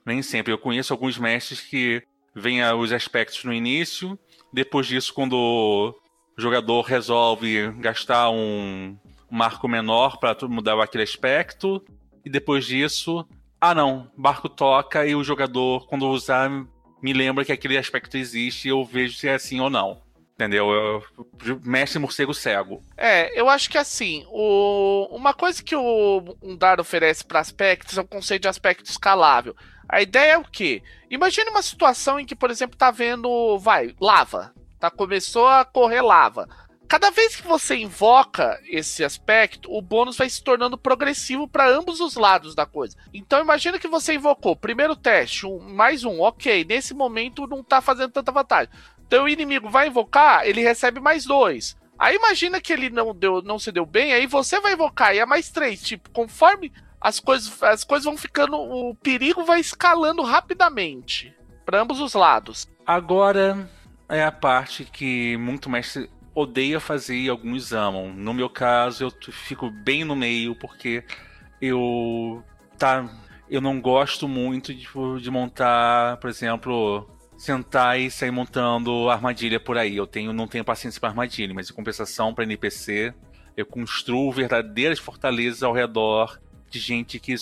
Nem sempre. Eu conheço alguns mestres que veem os aspectos no início, depois disso, quando o jogador resolve gastar um marco menor para mudar aquele aspecto, e depois disso... Ah não, barco toca e o jogador, quando usar, me lembra que aquele aspecto existe e eu vejo se é assim ou não. Entendeu? Eu, mestre morcego cego. É, eu acho que assim, o, uma coisa que o Umdaar oferece para aspectos é o conceito de aspecto escalável. A ideia é o quê? Imagine uma situação em que, por exemplo, tá vendo, vai, lava. Tá, começou a correr lava. Cada vez que você invoca esse aspecto, o bônus vai se tornando progressivo para ambos os lados da coisa. Então imagina que você invocou, primeiro teste, um, mais um, ok, nesse momento não tá fazendo tanta vantagem. Então o inimigo vai invocar, ele recebe mais dois. Aí imagina que ele não, deu, não se deu bem, aí você vai invocar e é mais três. Tipo, conforme as coisas, as coisas vão ficando, o perigo vai escalando rapidamente para ambos os lados. Agora é a parte que muito mestre... odeia fazer e alguns amam. No meu caso, eu fico bem no meio, porque eu, tá, eu não gosto muito de, de montar, por exemplo, sentar e sair montando armadilha por aí. Eu tenho, não tenho paciência para armadilha, mas em compensação para N P C, eu construo verdadeiras fortalezas ao redor de gente que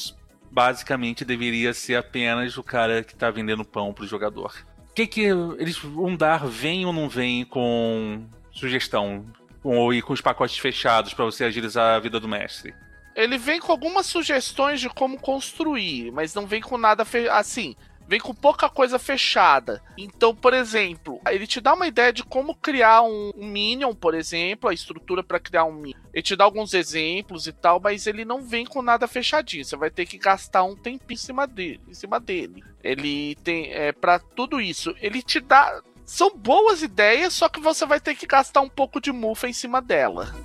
basicamente deveria ser apenas o cara que está vendendo pão para o jogador. O que que eles vão dar, vem ou não vem com... sugestão, ou ir com os pacotes fechados para você agilizar a vida do mestre? Ele vem com algumas sugestões de como construir, mas não vem com nada fe- assim, vem com pouca coisa fechada. Então, por exemplo, ele te dá uma ideia de como criar um, um minion, por exemplo, a estrutura para criar um minion. Ele te dá alguns exemplos e tal, mas ele não vem com nada fechadinho. Você vai ter que gastar um tempinho em cima dele. Em cima dele. Ele tem, é, para tudo isso, ele te dá... São boas ideias, só que você vai ter que gastar um pouco de mufa em cima dela.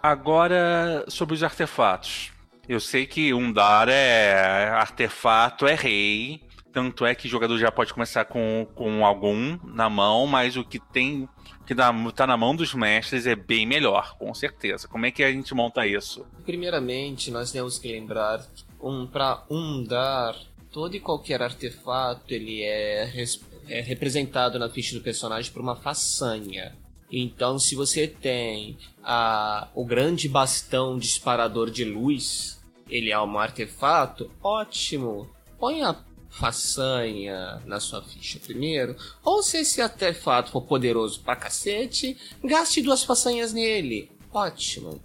Agora, sobre os artefatos. Eu sei que Umdaar é... Artefato é rei, Tanto é que o jogador já pode começar com, com algum na mão, mas o que tem que dá, tá na mão dos mestres é bem melhor, com certeza. Como é que a gente monta isso? Primeiramente, nós temos que lembrar um, para Umdaar, todo e qualquer artefato ele é, res, é representado na ficha do personagem por uma façanha. Então, se você tem a, o grande bastão disparador de luz, ele é um artefato, ótimo. Põe a façanha na sua ficha primeiro. Ou se esse artefato for poderoso pra cacete, gaste duas façanhas nele. Ótimo.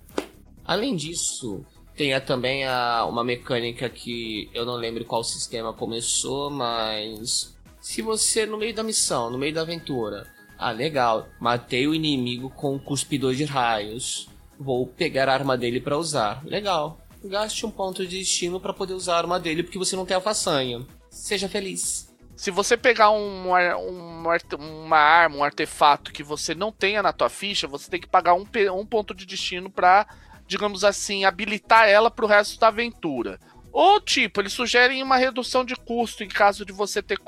Além disso, tem também a, uma mecânica que eu não lembro qual sistema começou, mas... se você, no meio da missão, no meio da aventura... ah, legal, matei o inimigo com um cuspidor de raios. Vou pegar a arma dele pra usar. Legal. Gaste um ponto de destino pra poder usar a arma dele, porque você não tem a façanha. Seja feliz. Se você pegar um, um, uma arma, um artefato que você não tenha na tua ficha, você tem que pagar um, um ponto de destino pra, digamos assim, habilitar ela pro resto da aventura. Ou, tipo, eles sugerem uma redução de custo em caso de você ter,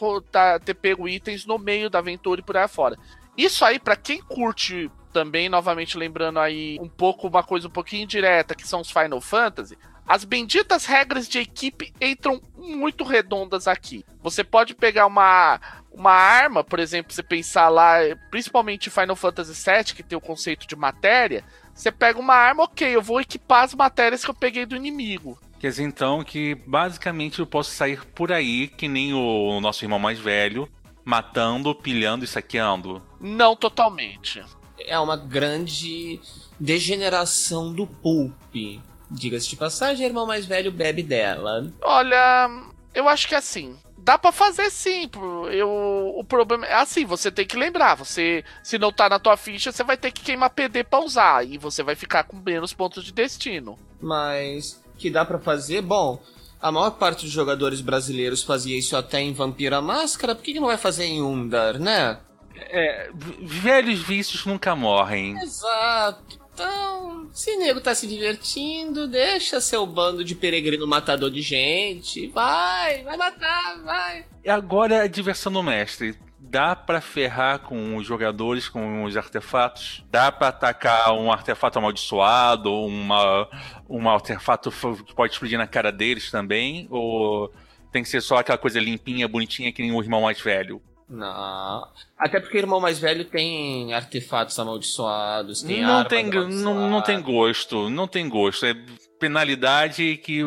ter pego itens no meio da aventura e por aí afora. Isso aí, pra quem curte também, novamente lembrando aí um pouco, uma coisa um pouquinho indireta, que são os Final Fantasy, as benditas regras de equipe entram muito redondas aqui. Você pode pegar uma, uma arma, por exemplo, você pensar lá, principalmente Final Fantasy sete, que tem o conceito de matéria, você pega uma arma, ok, eu vou equipar as matérias que eu peguei do inimigo. Quer dizer, então, que basicamente eu posso sair por aí, que nem o nosso irmão mais velho, matando, pilhando e saqueando? Não totalmente. É uma grande degeneração do pulp. Diga-se de passagem, irmão mais velho bebe dela. Olha, eu acho que é assim. Dá pra fazer sim, eu, o problema é assim, você tem que lembrar, você, se não tá na tua ficha, você vai ter que queimar P D pra usar, e você vai ficar com menos pontos de destino. Mas, que dá pra fazer? Bom, a maior parte dos jogadores brasileiros fazia isso até em Vampira Máscara, por que, que não vai fazer em Umdaar, né? É, velhos vícios nunca morrem. Exato. Então, se nego tá se divertindo, deixa seu bando de peregrino matador de gente. Vai, vai matar, vai. E agora a diversão do mestre. Dá pra ferrar com os jogadores, com os artefatos? Dá pra atacar um artefato amaldiçoado, uma, um artefato que pode explodir na cara deles também? Ou tem que ser só aquela coisa limpinha, bonitinha, que nem o irmão mais velho? Não, até porque o irmão mais velho tem artefatos amaldiçoados, tem não armas tem, não, não tem gosto, não tem gosto. É penalidade que,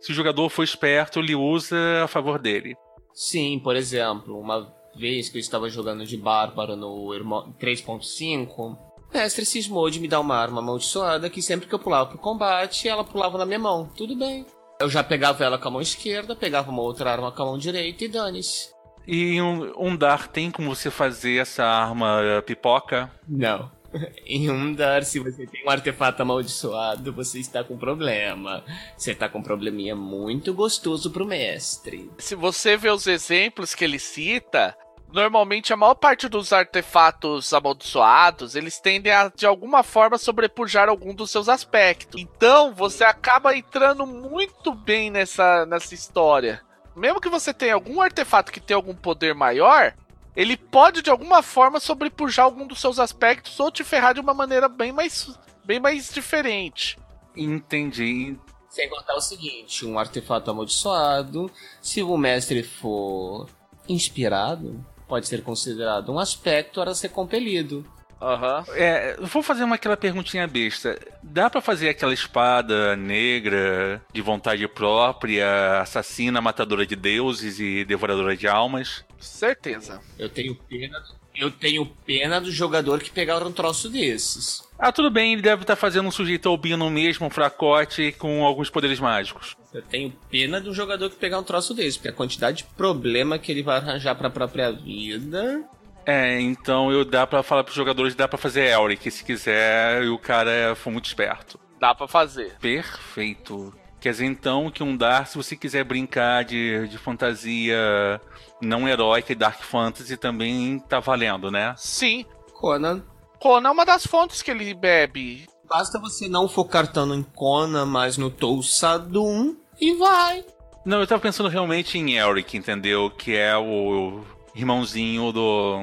se o jogador for esperto, ele usa a favor dele. Sim, por exemplo, uma vez que eu estava jogando de bárbaro no três ponto cinco, o mestre cismou de me dar uma arma amaldiçoada que sempre que eu pulava pro combate, ela pulava na minha mão. Tudo bem. Eu já pegava ela com a mão esquerda, pegava uma outra arma com a mão direita e dane-se. E em Umdaar tem como você fazer essa arma pipoca? Não. Em Umdaar, se você tem um artefato amaldiçoado, você está com problema. Você está com um probleminha muito gostoso pro mestre. Se você vê os exemplos que ele cita, normalmente a maior parte dos artefatos amaldiçoados, eles tendem a, de alguma forma, sobrepujar algum dos seus aspectos. Então, você acaba entrando muito bem nessa, nessa história. Mesmo que você tenha algum artefato que tenha algum poder maior, ele pode de alguma forma sobrepujar algum dos seus aspectos ou te ferrar de uma maneira bem mais, bem mais diferente. Entendi. Sem contar o seguinte, um artefato amaldiçoado, se o mestre for inspirado, pode ser considerado um aspecto para ser compelido. Aham. Uhum. É, vou fazer uma, aquela perguntinha besta. Dá pra fazer aquela espada negra, de vontade própria, assassina, matadora de deuses e devoradora de almas? Certeza. Eu tenho pena, eu tenho pena do jogador que pegaram um troço desses. Ah, tudo bem, ele deve estar fazendo um sujeito albino mesmo, um fracote, com alguns poderes mágicos. Eu tenho pena do jogador que pegar um troço desse, porque a quantidade de problema que ele vai arranjar pra própria vida... É, então eu dá pra falar pros jogadores, dá pra fazer Elric, que se quiser, e o cara for muito esperto. Dá pra fazer. Perfeito. Quer dizer, então, que Umdaar, se você quiser brincar de, de fantasia não heróica e dark fantasy, também tá valendo, né? Sim. Conan. Conan é uma das fontes que ele bebe. Basta você não focar tanto em Conan, mas no Tou Sadun, e vai. Não, eu tava pensando realmente em Elric, entendeu? Que é o irmãozinho do...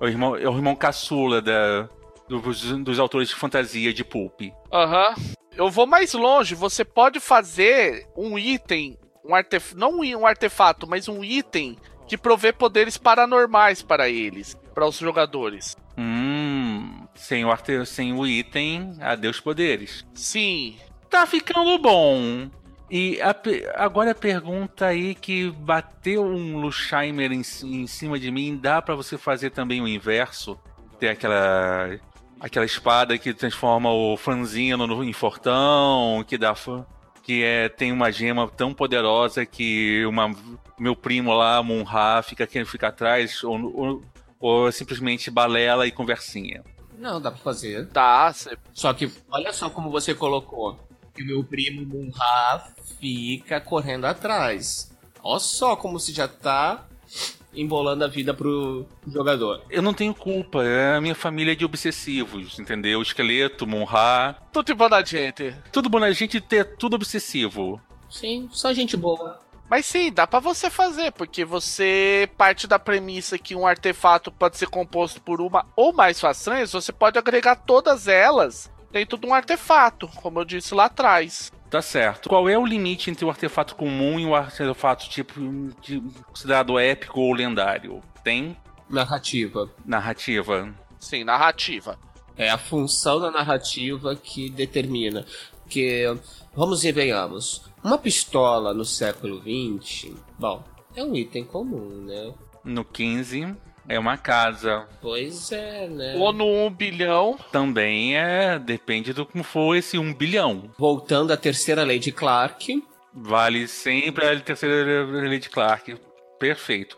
É o irmão, é o irmão caçula da, dos, dos autores de fantasia de pulp. Aham. Uhum. Eu vou mais longe. Você pode fazer um item... Um artef... Não um artefato, mas um item que provê poderes paranormais para eles, para os jogadores. Hum... Sem o, arte... Sem o item, adeus poderes. Sim. Tá ficando bom. E a, agora a pergunta aí que bateu um Lusheimer em, em cima de mim, dá pra você fazer também o inverso? Ter aquela, aquela espada que transforma o franzino no, em fortão, que, dá, que é, tem uma gema tão poderosa que uma, meu primo lá, Munra, fica querendo ficar atrás, ou, ou, ou simplesmente balela e conversinha. Não, dá pra fazer. Tá, cê... só que olha só como você colocou. Que o meu primo Munra fica correndo atrás. Olha só como se já tá embolando a vida pro jogador. Eu não tenho culpa, é a minha família de obsessivos, entendeu? Esqueleto, Munra. Tudo bom na gente. Tudo bom na gente ter tudo obsessivo. Sim, só gente boa. Mas sim, dá pra você fazer, porque você parte da premissa que um artefato pode ser composto por uma ou mais façanhas, você pode agregar todas elas dentro de um artefato, como eu disse lá atrás. Tá certo. Qual é o limite entre o artefato comum e o artefato tipo de, considerado épico ou lendário? Tem? Narrativa. Narrativa. Sim, narrativa. É a função da narrativa que determina. Porque, vamos e venhamos, uma pistola no século vinte, bom, é um item comum, né? No quinze... é uma casa. Pois é, né? Ou no um bilhão. Também é, depende do como for esse um bilhão. Voltando à terceira lei de Clark. Vale sempre a terceira lei de Clark. Perfeito.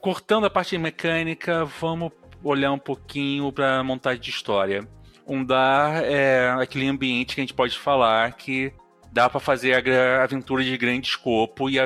Cortando a parte mecânica, vamos olhar um pouquinho para a montagem de história. Umdaar é aquele ambiente que a gente pode falar que dá pra fazer a aventura de grande escopo e a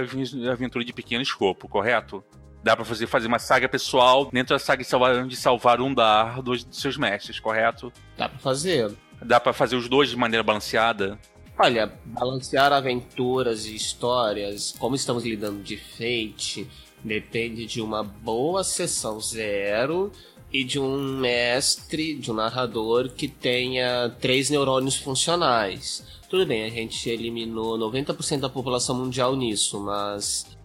aventura de pequeno escopo, correto? Dá pra fazer, fazer uma saga pessoal dentro da saga de salvar, de salvar Umdaar dos, dos seus mestres, correto? Dá pra fazer. Dá pra fazer os dois de maneira balanceada? Olha, balancear aventuras e histórias, como estamos lidando de Fate, depende de uma boa sessão zero e de um mestre, de um narrador que tenha três neurônios funcionais. Tudo bem, a gente eliminou noventa por cento da população mundial nisso, mas...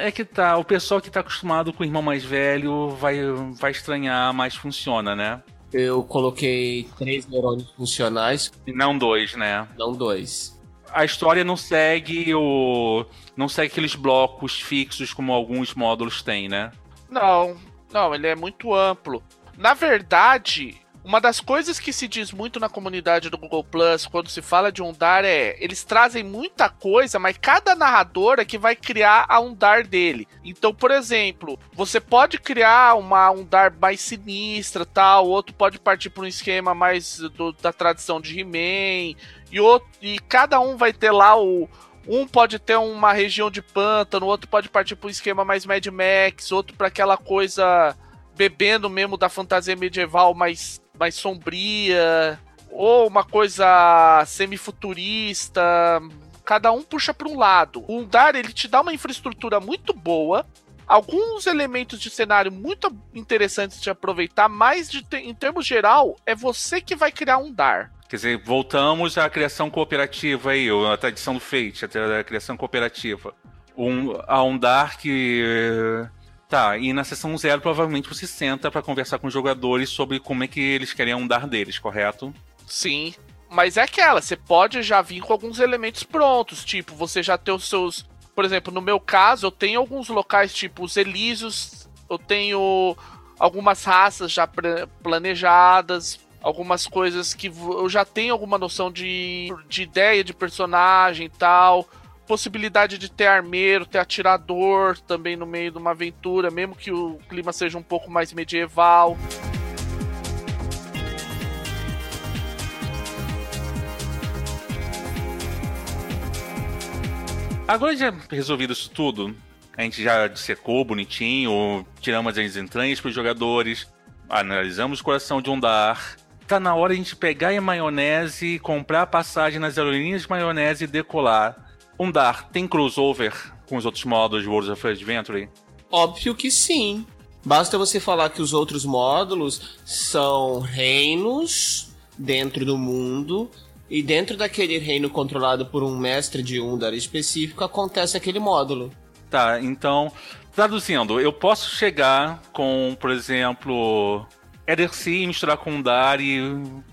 É que tá, o pessoal que tá acostumado com o irmão mais velho vai, vai estranhar, mas funciona, né? Eu coloquei três neurônios funcionais. Não dois, né? Não dois. A história não segue o... não segue aqueles blocos fixos como alguns módulos têm, né? Não, não, ele é muito amplo. Na verdade... uma das coisas que se diz muito na comunidade do Google Plus quando se fala de Umdaar é... eles trazem muita coisa, mas cada narrador é que vai criar a Umdaar dele. Então, por exemplo, você pode criar uma Umdaar mais sinistra, tal. Tá? Outro pode partir para um esquema mais do, da tradição de He-Man. E, outro, e cada um vai ter lá o... um pode ter uma região de pântano, outro pode partir para um esquema mais Mad Max, outro para aquela coisa... bebendo mesmo da fantasia medieval mais... mais sombria, ou uma coisa semifuturista, cada um puxa para um lado. O Umdaar, ele te dá uma infraestrutura muito boa, alguns elementos de cenário muito interessantes de aproveitar, mas de te- em termos geral, é você que vai criar um Umdaar. Quer dizer, voltamos à criação cooperativa aí, a tradição do Fate, a criação cooperativa. Um, a Umdaar que... tá, e na sessão zero, provavelmente você senta pra conversar com os jogadores sobre como é que eles querem Umdaar deles, correto? Sim, mas é aquela, você pode já vir com alguns elementos prontos, tipo, você já tem os seus... por exemplo, no meu caso, eu tenho alguns locais, tipo os Elísios, eu tenho algumas raças já planejadas, algumas coisas que eu já tenho alguma noção de, de ideia de personagem e tal... possibilidade de ter armeiro, ter atirador também no meio de uma aventura, mesmo que o clima seja um pouco mais medieval. Agora já resolvido isso tudo, a gente já dissecou bonitinho, tiramos as entranhas para os jogadores, analisamos o coração de Umdaar, tá na hora de a gente pegar a maionese, comprar passagem nas aerolíneas de maionese e decolar. Umdaar, tem crossover com os outros módulos de World of Adventure? Óbvio que sim. Basta você falar que os outros módulos são reinos dentro do mundo, e dentro daquele reino controlado por um mestre de Umdaar específico, acontece aquele módulo. Tá, então, traduzindo, eu posso chegar com, por exemplo, Ethersea, misturar com Umdaar e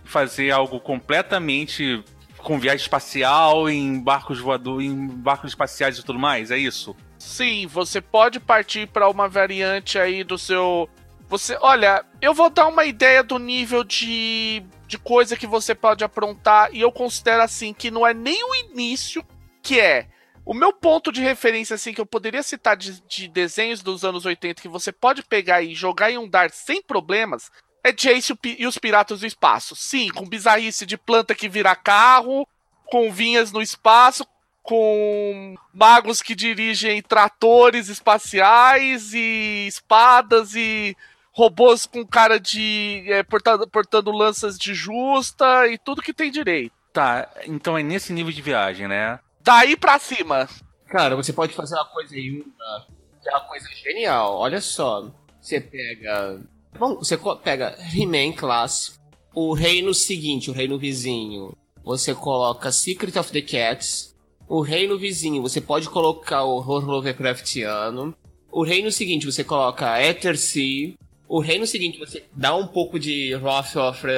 fazer algo completamente com viagem espacial, em barcos voadores, em barcos espaciais e tudo mais, é isso? Sim, você pode partir para uma variante aí do seu... Você, olha, eu vou dar uma ideia do nível de, de coisa que você pode aprontar, e eu considero assim que não é nem o início, que é... O meu ponto de referência, assim, que eu poderia citar de, de desenhos dos anos oitenta que você pode pegar e jogar em Umdaar sem problemas, é Jace e os Piratas do Espaço. Sim, com bizarrice de planta que vira carro, com vinhas no espaço, com magos que dirigem tratores espaciais e espadas e robôs com cara de... É, portando, portando lanças de justa e tudo que tem direito. Tá, então é nesse nível de viagem, né? Daí pra cima. Cara, você pode fazer uma coisa aí, uma, uma coisa genial. Olha só, você pega... Bom, você pega He-Man clássico, o reino seguinte, o reino vizinho, você coloca Secret of the Cats, o reino vizinho, você pode colocar o horror Lovecraftiano, o reino seguinte, você coloca Ethersea, o reino seguinte, você dá um pouco de Wrath of uh,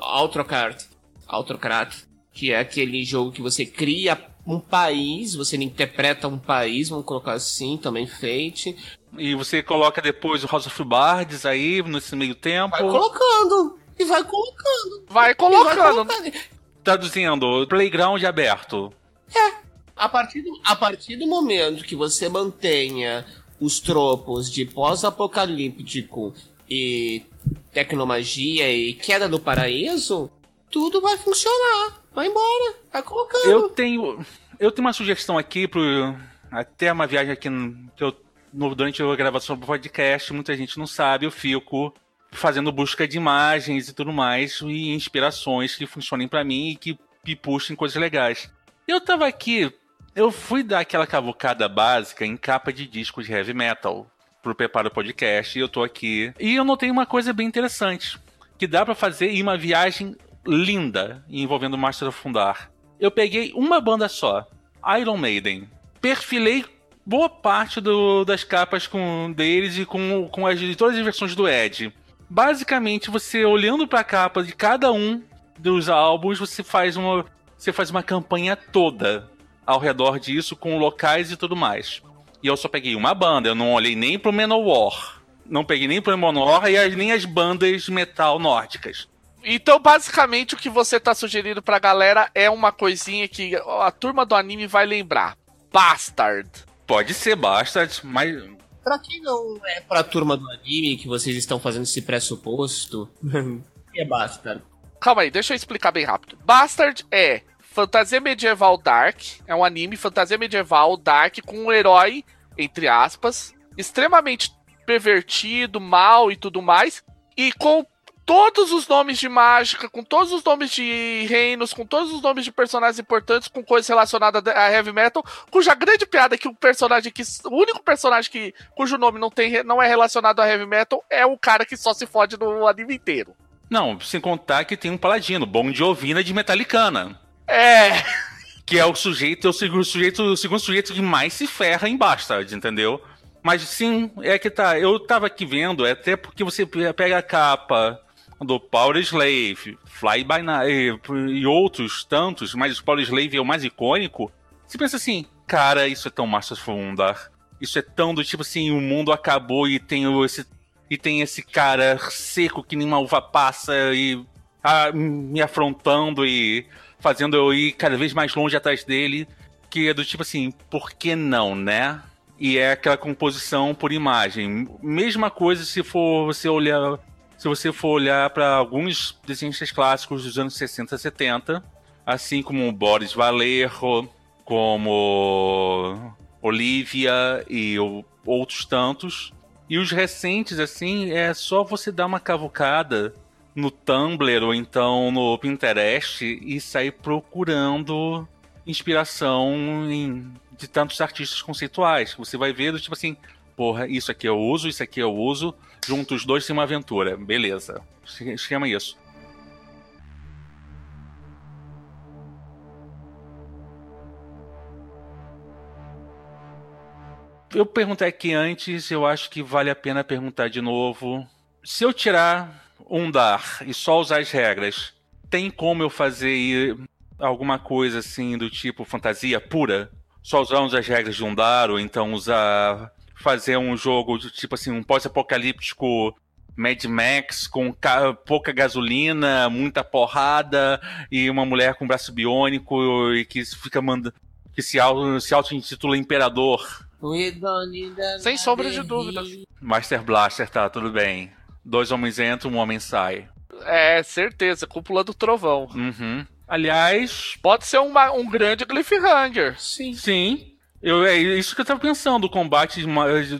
Autocrat, Autocrat, que é aquele jogo que você cria um país, você interpreta um país, vamos colocar assim, também Fate. E você coloca depois o House of Bards aí, nesse meio tempo. Vai colocando, e vai colocando. Vai colocando. Vai colocando. Traduzindo, playground aberto. É. A partir do, a partir do momento que você mantenha os tropos de pós-apocalíptico e tecnomagia e queda do paraíso, tudo vai funcionar. Vai embora, vai colocando. Eu tenho, eu tenho uma sugestão aqui, pro, até uma viagem aqui que eu, no, durante a gravação do podcast, muita gente não sabe, eu fico fazendo busca de imagens e tudo mais, e inspirações que funcionem pra mim e que me puxem coisas legais. Eu tava aqui, eu fui dar aquela cavucada básica em capa de disco de heavy metal pro preparo do podcast, e eu tô aqui. E eu notei uma coisa bem interessante, que dá pra fazer em uma viagem linda, envolvendo Masters of Umdaar. Eu peguei uma banda só, Iron Maiden. Perfilei boa parte do, das capas com, deles e com, com as, de todas as versões do Ed. Basicamente, você olhando para a capa de cada um dos álbuns, você faz, uma, você faz uma campanha toda ao redor disso, com locais e tudo mais. E eu só peguei uma banda, eu não olhei nem pro Manowar, não peguei nem pro Manowar e as, nem as bandas metal nórdicas. Então, basicamente, o que você tá sugerindo pra galera é uma coisinha que a turma do anime vai lembrar. Bastard. Pode ser Bastard, mas... Pra quem não é pra turma do anime, que vocês estão fazendo esse pressuposto, é Bastard. Calma aí, deixa eu explicar bem rápido. Bastard é fantasia medieval dark, é um anime fantasia medieval dark com um herói, entre aspas, extremamente pervertido, mal e tudo mais, e com todos os nomes de mágica, com todos os nomes de reinos, com todos os nomes de personagens importantes, com coisas relacionadas a heavy metal, cuja grande piada é que o personagem que o único personagem que, cujo nome não, tem, não é relacionado a heavy metal é o cara que só se fode no anime inteiro. Não, sem contar que tem um paladino, Bon Jovina de Metallicana. É. Que é o sujeito, o segundo sujeito, o segundo sujeito que mais se ferra em Bastard, entendeu? Mas sim, é que tá. Eu tava aqui vendo, até porque você pega a capa do Power Slave, Fly By Night e outros tantos, mas o Power Slave é o mais icônico. Você pensa assim, cara, isso é tão Masters of Umdaar. Isso é tão do tipo assim, o mundo acabou e tem esse, e tem esse cara seco que nem uma uva passa e a, me afrontando e fazendo eu ir cada vez mais longe atrás dele. Que é do tipo assim, por que não, né? E é aquela composição por imagem. Mesma coisa se for você olhar... Se você for olhar para alguns desenhistas clássicos dos anos sessenta e setenta, assim como o Boris Vallejo, como Olivia e o, outros tantos, e os recentes, assim, é só você dar uma cavucada no Tumblr ou então no Pinterest e sair procurando inspiração em, de tantos artistas conceituais. Você vai ver, tipo assim, porra, isso aqui eu uso, isso aqui eu uso, junto os dois tem uma aventura. Beleza, esquema isso. Eu perguntei aqui antes, eu acho que vale a pena perguntar de novo. Se eu tirar Umdaar e só usar as regras, tem como eu fazer alguma coisa assim do tipo fantasia pura? Só usar as regras de Umdaar, ou então usar, fazer um jogo de, tipo assim, um pós-apocalíptico Mad Max com ca- pouca gasolina, muita porrada e uma mulher com braço biônico e que fica manda- que se auto- se auto-intitula Imperador. Sem sombra de dúvida. Master Blaster, tá, tudo bem. Dois homens entram, um homem sai. É, certeza, cúpula do trovão. Uhum. Aliás, pode ser uma, um grande cliffhanger. Sim. Sim. Eu, é isso que eu tava pensando. O combate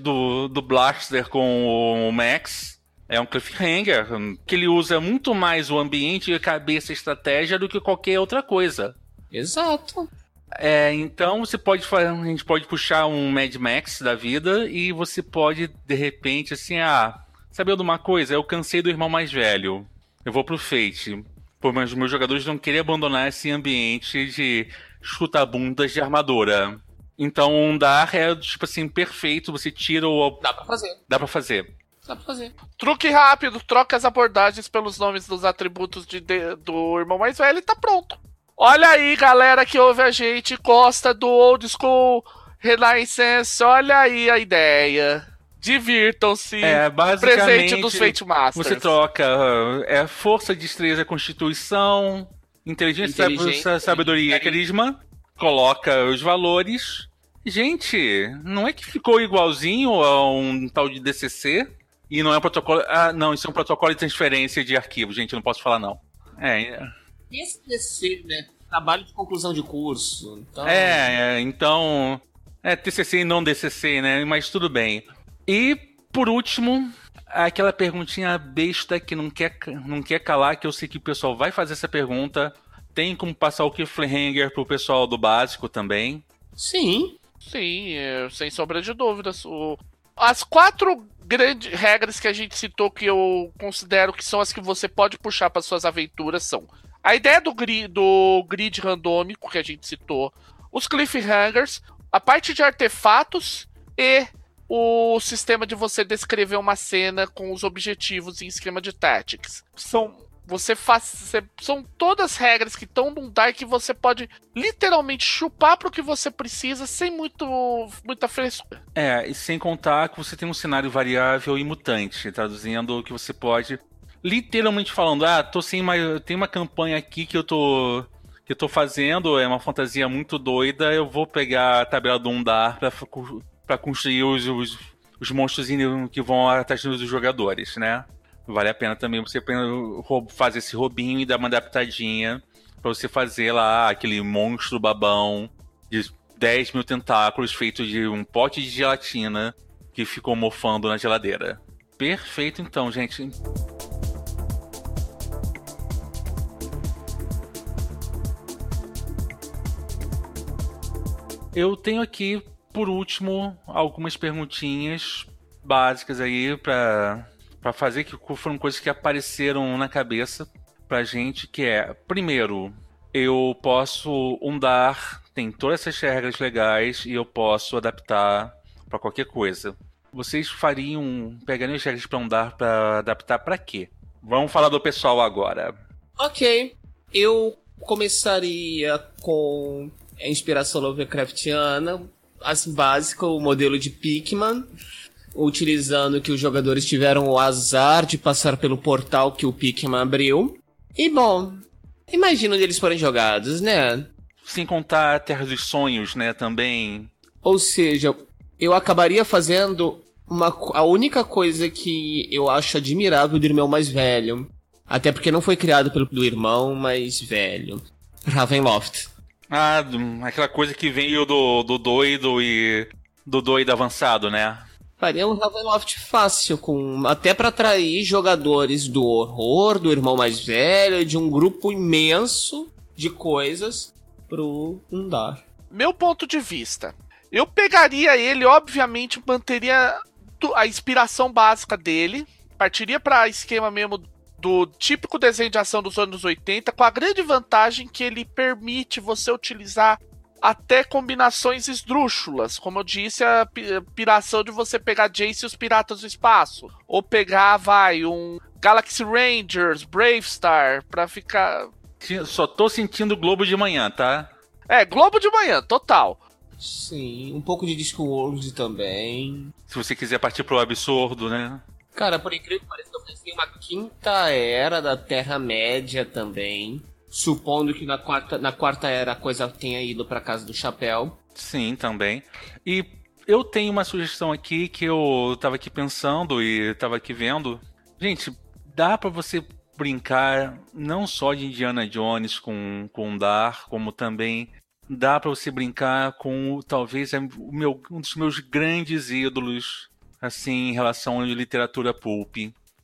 do, do Blaster com o Max é um cliffhanger. Que ele usa muito mais o ambiente e a cabeça e estratégia do que qualquer outra coisa. Exato. É, então você pode fazer, a gente pode puxar um Mad Max da vida e você pode, de repente, assim, ah, sabe de uma coisa? Eu cansei do irmão mais velho, eu vou pro Fate, pô, mas meus jogadores não querem abandonar esse ambiente de chuta-bundas de armadura. Então o Umdaar é, tipo assim, perfeito, você tira o... Dá pra fazer. Dá pra fazer. Dá pra fazer. Truque rápido, troca as abordagens pelos nomes dos atributos de, de, do irmão mais velho e tá pronto. Olha aí, galera que ouve a gente, gosta do Old School Renaissance, olha aí a ideia. Divirtam-se, é, presente dos Fate Masters. Você troca é, força, destreza, constituição, inteligência, inteligência sabedoria e carisma, coloca os valores. Gente, não é que ficou igualzinho a um tal de D C C? E não é um protocolo... Ah, não, isso é um protocolo de transferência de arquivo, gente, não posso falar não. É... Esse T C C, né? Trabalho de conclusão de curso. Então... É, então... É T C C e não D C C, né? Mas tudo bem. E, por último, aquela perguntinha besta que não quer, não quer calar, que eu sei que o pessoal vai fazer essa pergunta. Tem como passar o cliffhanger pro pessoal do básico também? Sim. Sim, é, sem sombra de dúvidas. O... As quatro grandes regras que a gente citou, que eu considero que são as que você pode puxar para suas aventuras, são... A ideia do grid, do grid randômico que a gente citou, os cliffhangers, a parte de artefatos e o sistema de você descrever uma cena com os objetivos em esquema de tactics. São, você faz, você, são todas regras que estão num Umdaar que você pode literalmente chupar para o que você precisa sem muito, muita frescura. É, e sem contar que você tem um cenário variável e mutante, traduzindo que você pode... Literalmente falando, ah, tô sem uma, tem uma campanha aqui que eu tô que eu tô fazendo, é uma fantasia muito doida, eu vou pegar a tabela do Umdaar pra, pra construir os, os, os monstros que vão atrás dos jogadores, né? Vale a pena também você fazer esse roubinho e dar uma adaptadinha pra você fazer lá aquele monstro babão de dez mil tentáculos feito de um pote de gelatina que ficou mofando na geladeira. Perfeito então, gente. Eu tenho aqui, por último, algumas perguntinhas básicas aí pra, pra fazer, que foram coisas que apareceram na cabeça pra gente, que é, primeiro, eu posso Umdaar, tem todas essas regras legais e eu posso adaptar pra qualquer coisa. Vocês fariam, pegariam as regras pra Umdaar pra adaptar pra quê? Vamos falar do pessoal agora. Ok, eu começaria com... É inspiração Lovecraftiana, assim, básica, o modelo de Pikmin, utilizando que os jogadores tiveram o azar de passar pelo portal que o Pikmin abriu. E, bom, imagino onde eles forem jogados, né? Sem contar a Terra dos Sonhos, né, também. Ou seja, eu acabaria fazendo uma, a única coisa que eu acho admirável do irmão mais velho. Até porque não foi criado pelo do irmão mais velho. Ravenloft. Ah, aquela coisa que veio do, do doido e do doido avançado, né? Faria um Ravenloft fácil, com, até pra atrair jogadores do horror, do irmão mais velho, de um grupo imenso de coisas pro Umdaar. Meu ponto de vista, eu pegaria ele, obviamente manteria a inspiração básica dele, partiria pra esquema mesmo do típico desenho de ação dos anos oitenta, com a grande vantagem que ele permite você utilizar até combinações esdrúxulas, como eu disse, a piração de você pegar Jace e os Piratas do Espaço, ou pegar, vai, um Galaxy Rangers, Bravestar, pra ficar... Só tô sentindo Globo de Manhã, tá? É, Globo de Manhã, total. Sim, um pouco de Discworld também. Se você quiser partir pro absurdo, né? Cara, por incrível que pareça, eu pensei em uma quinta era da Terra-média também. Supondo que na quarta, na quarta era a coisa tenha ido pra Casa do Chapéu. Sim, também. E eu tenho uma sugestão aqui que eu tava aqui pensando e tava aqui vendo. Gente, dá pra você brincar não só de Indiana Jones com, com Umdaar, como também... Dá pra você brincar com, talvez, o meu, um dos meus grandes ídolos, assim, em relação à literatura pulp,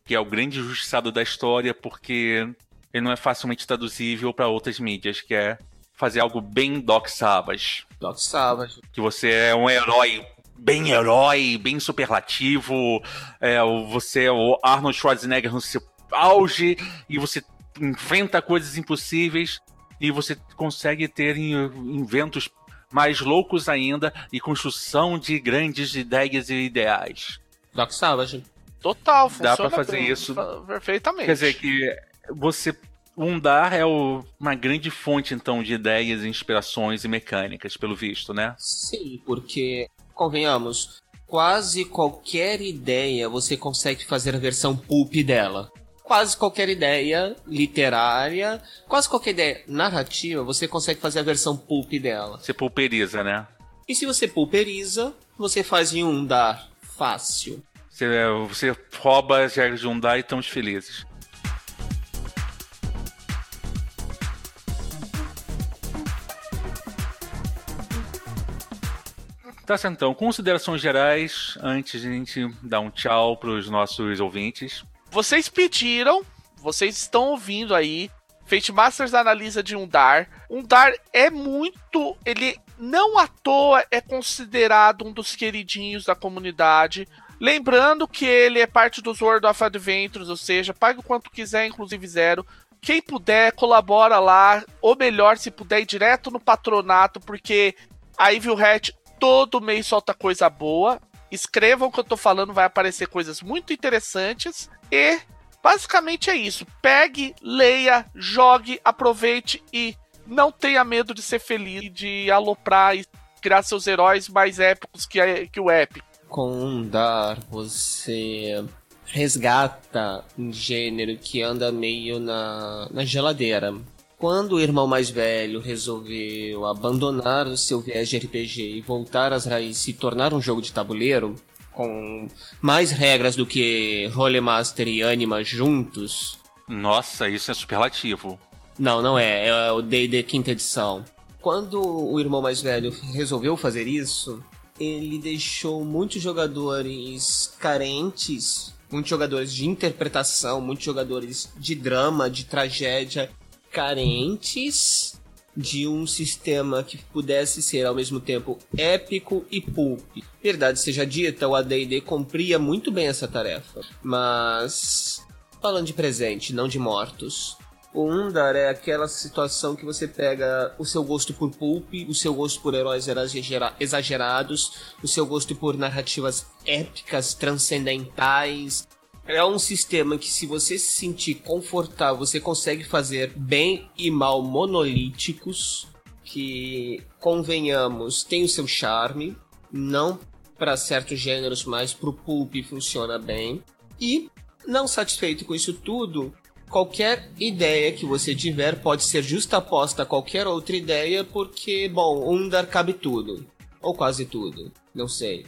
que é o grande injustiçado da história, porque ele não é facilmente traduzível pra outras mídias, que é fazer algo bem Doc Savage. Doc Savage. Que você é um herói, bem herói, bem superlativo, é, você é o Arnold Schwarzenegger no seu auge, e você inventa coisas impossíveis... E você consegue ter inventos mais loucos ainda e construção de grandes ideias e ideais. Doc Savage. Total, funciona. Dá pra fazer bem, isso perfeitamente. Quer dizer que você... Umdaar é o, uma grande fonte, então, de ideias, inspirações e mecânicas, pelo visto, né? Sim, porque, convenhamos, quase qualquer ideia você consegue fazer a versão pulp dela. Quase qualquer ideia literária, quase qualquer ideia narrativa, você consegue fazer a versão pulp dela. Você pulperiza, né? E se você pulperiza, você faz em Umdaar fácil. Você, você rouba as regras de Umdaar e estamos felizes. Tá certo, então. Considerações gerais, antes de a gente dar um tchau para os nossos ouvintes. Vocês pediram, vocês estão ouvindo aí, Fate Masters analisa de Umdaar. Umdaar é muito, ele não à toa é considerado um dos queridinhos da comunidade. Lembrando que ele é parte dos World of Adventures, ou seja, pague o quanto quiser, inclusive zero. Quem puder, colabora lá, ou melhor, se puder ir direto no patronato, porque a Evil Hat todo mês solta coisa boa. Escrevam o que eu tô falando, vai aparecer coisas muito interessantes. E basicamente é isso. Pegue, leia, jogue, aproveite e não tenha medo de ser feliz, de aloprar e criar seus heróis mais épicos que, a, que o épico. Com Umdaar, você resgata um gênero que anda meio na, na geladeira. Quando o irmão mais velho resolveu abandonar o seu viés de R P G e voltar às raízes e tornar um jogo de tabuleiro, com mais regras do que Rolemaster e Anima juntos... Nossa, isso é superlativo. Não, não é. É o D e D quinta edição. Quando o irmão mais velho resolveu fazer isso, ele deixou muitos jogadores carentes, muitos jogadores de interpretação, muitos jogadores de drama, de tragédia, carentes de um sistema que pudesse ser ao mesmo tempo épico e pulp. Verdade seja dita, o A D e D cumpria muito bem essa tarefa. Mas, falando de presente, não de mortos, o Umdaar é aquela situação que você pega o seu gosto por pulp, o seu gosto por heróis exagerados, o seu gosto por narrativas épicas, transcendentais. É um sistema que, se você se sentir confortável, você consegue fazer bem e mal monolíticos, que, convenhamos, tem o seu charme, não para certos gêneros, mas para o pulp funciona bem. E, não satisfeito com isso tudo, qualquer ideia que você tiver pode ser justaposta a qualquer outra ideia, porque, bom, Umdaar cabe tudo, ou quase tudo, não sei.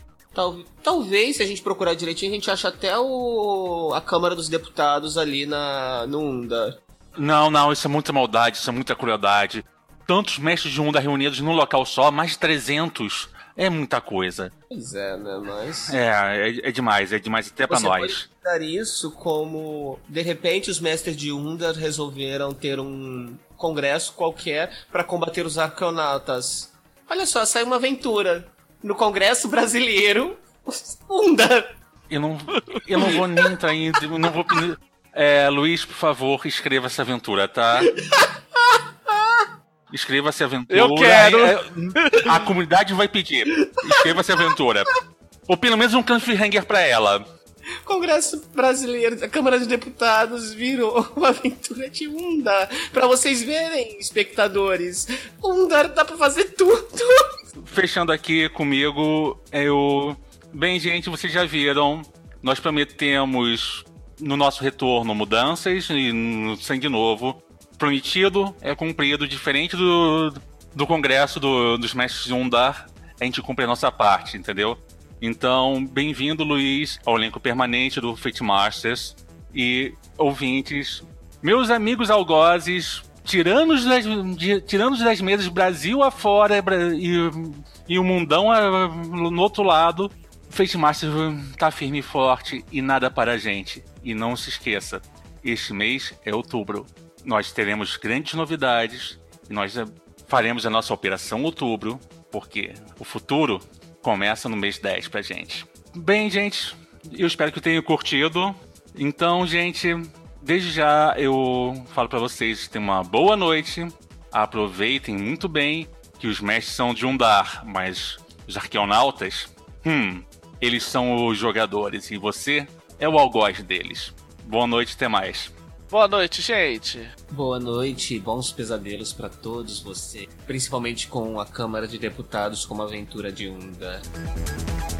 Talvez, se a gente procurar direitinho, a gente acha até o... a Câmara dos Deputados ali na... no Umdaar. Não, não, isso é muita maldade, isso é muita crueldade. Tantos mestres de Umdaar reunidos num local só, mais de trezentos. é muita coisa. Pois é, né? Mas... É, é, é demais, é demais até pra Você nós. Pode dar isso como, de repente, os Masters de Umdaar resolveram ter um congresso qualquer pra combater os arconautas. Olha só, saiu uma aventura no Congresso Brasileiro Umdaar. Eu não, eu não vou nem entrar em... Não vou, é, Luiz, por favor, escreva essa aventura, tá? Escreva essa aventura. Eu quero! A, a comunidade vai pedir. Escreva essa aventura. Ou pelo menos um cliffhanger pra ela. Congresso Brasileiro, a Câmara de Deputados virou uma aventura de Umdaar. Pra vocês verem, espectadores, Umdaar dá pra fazer tudo. Fechando aqui comigo, eu... Bem, gente, vocês já viram, nós prometemos no nosso retorno mudanças e no Sangue Novo. Prometido é cumprido, diferente do, do congresso do, dos Mestres de Umdaar, a gente cumpre a nossa parte, entendeu? Então, bem-vindo, Luiz, ao elenco permanente do Fate Masters e ouvintes, meus amigos algozes, tiranos das, de, tiranos das mesas, Brasil afora e, e o mundão a, no outro lado, o Fate Masters tá firme e forte e nada para a gente. E não se esqueça, este mês é outubro. Nós teremos grandes novidades e nós faremos a nossa Operação Outubro, porque o futuro começa no mês dez pra gente. Bem, gente, eu espero que tenham curtido. Então, gente, desde já eu falo pra vocês, tenham uma boa noite, aproveitem muito bem, que os mestres são de Umdaar, mas os arqueonautas, hum, eles são os jogadores e você é o algoz deles. Boa noite, até mais. Boa noite, gente. Boa noite, bons pesadelos pra todos vocês, principalmente com a Câmara de Deputados como aventura de Umdaar.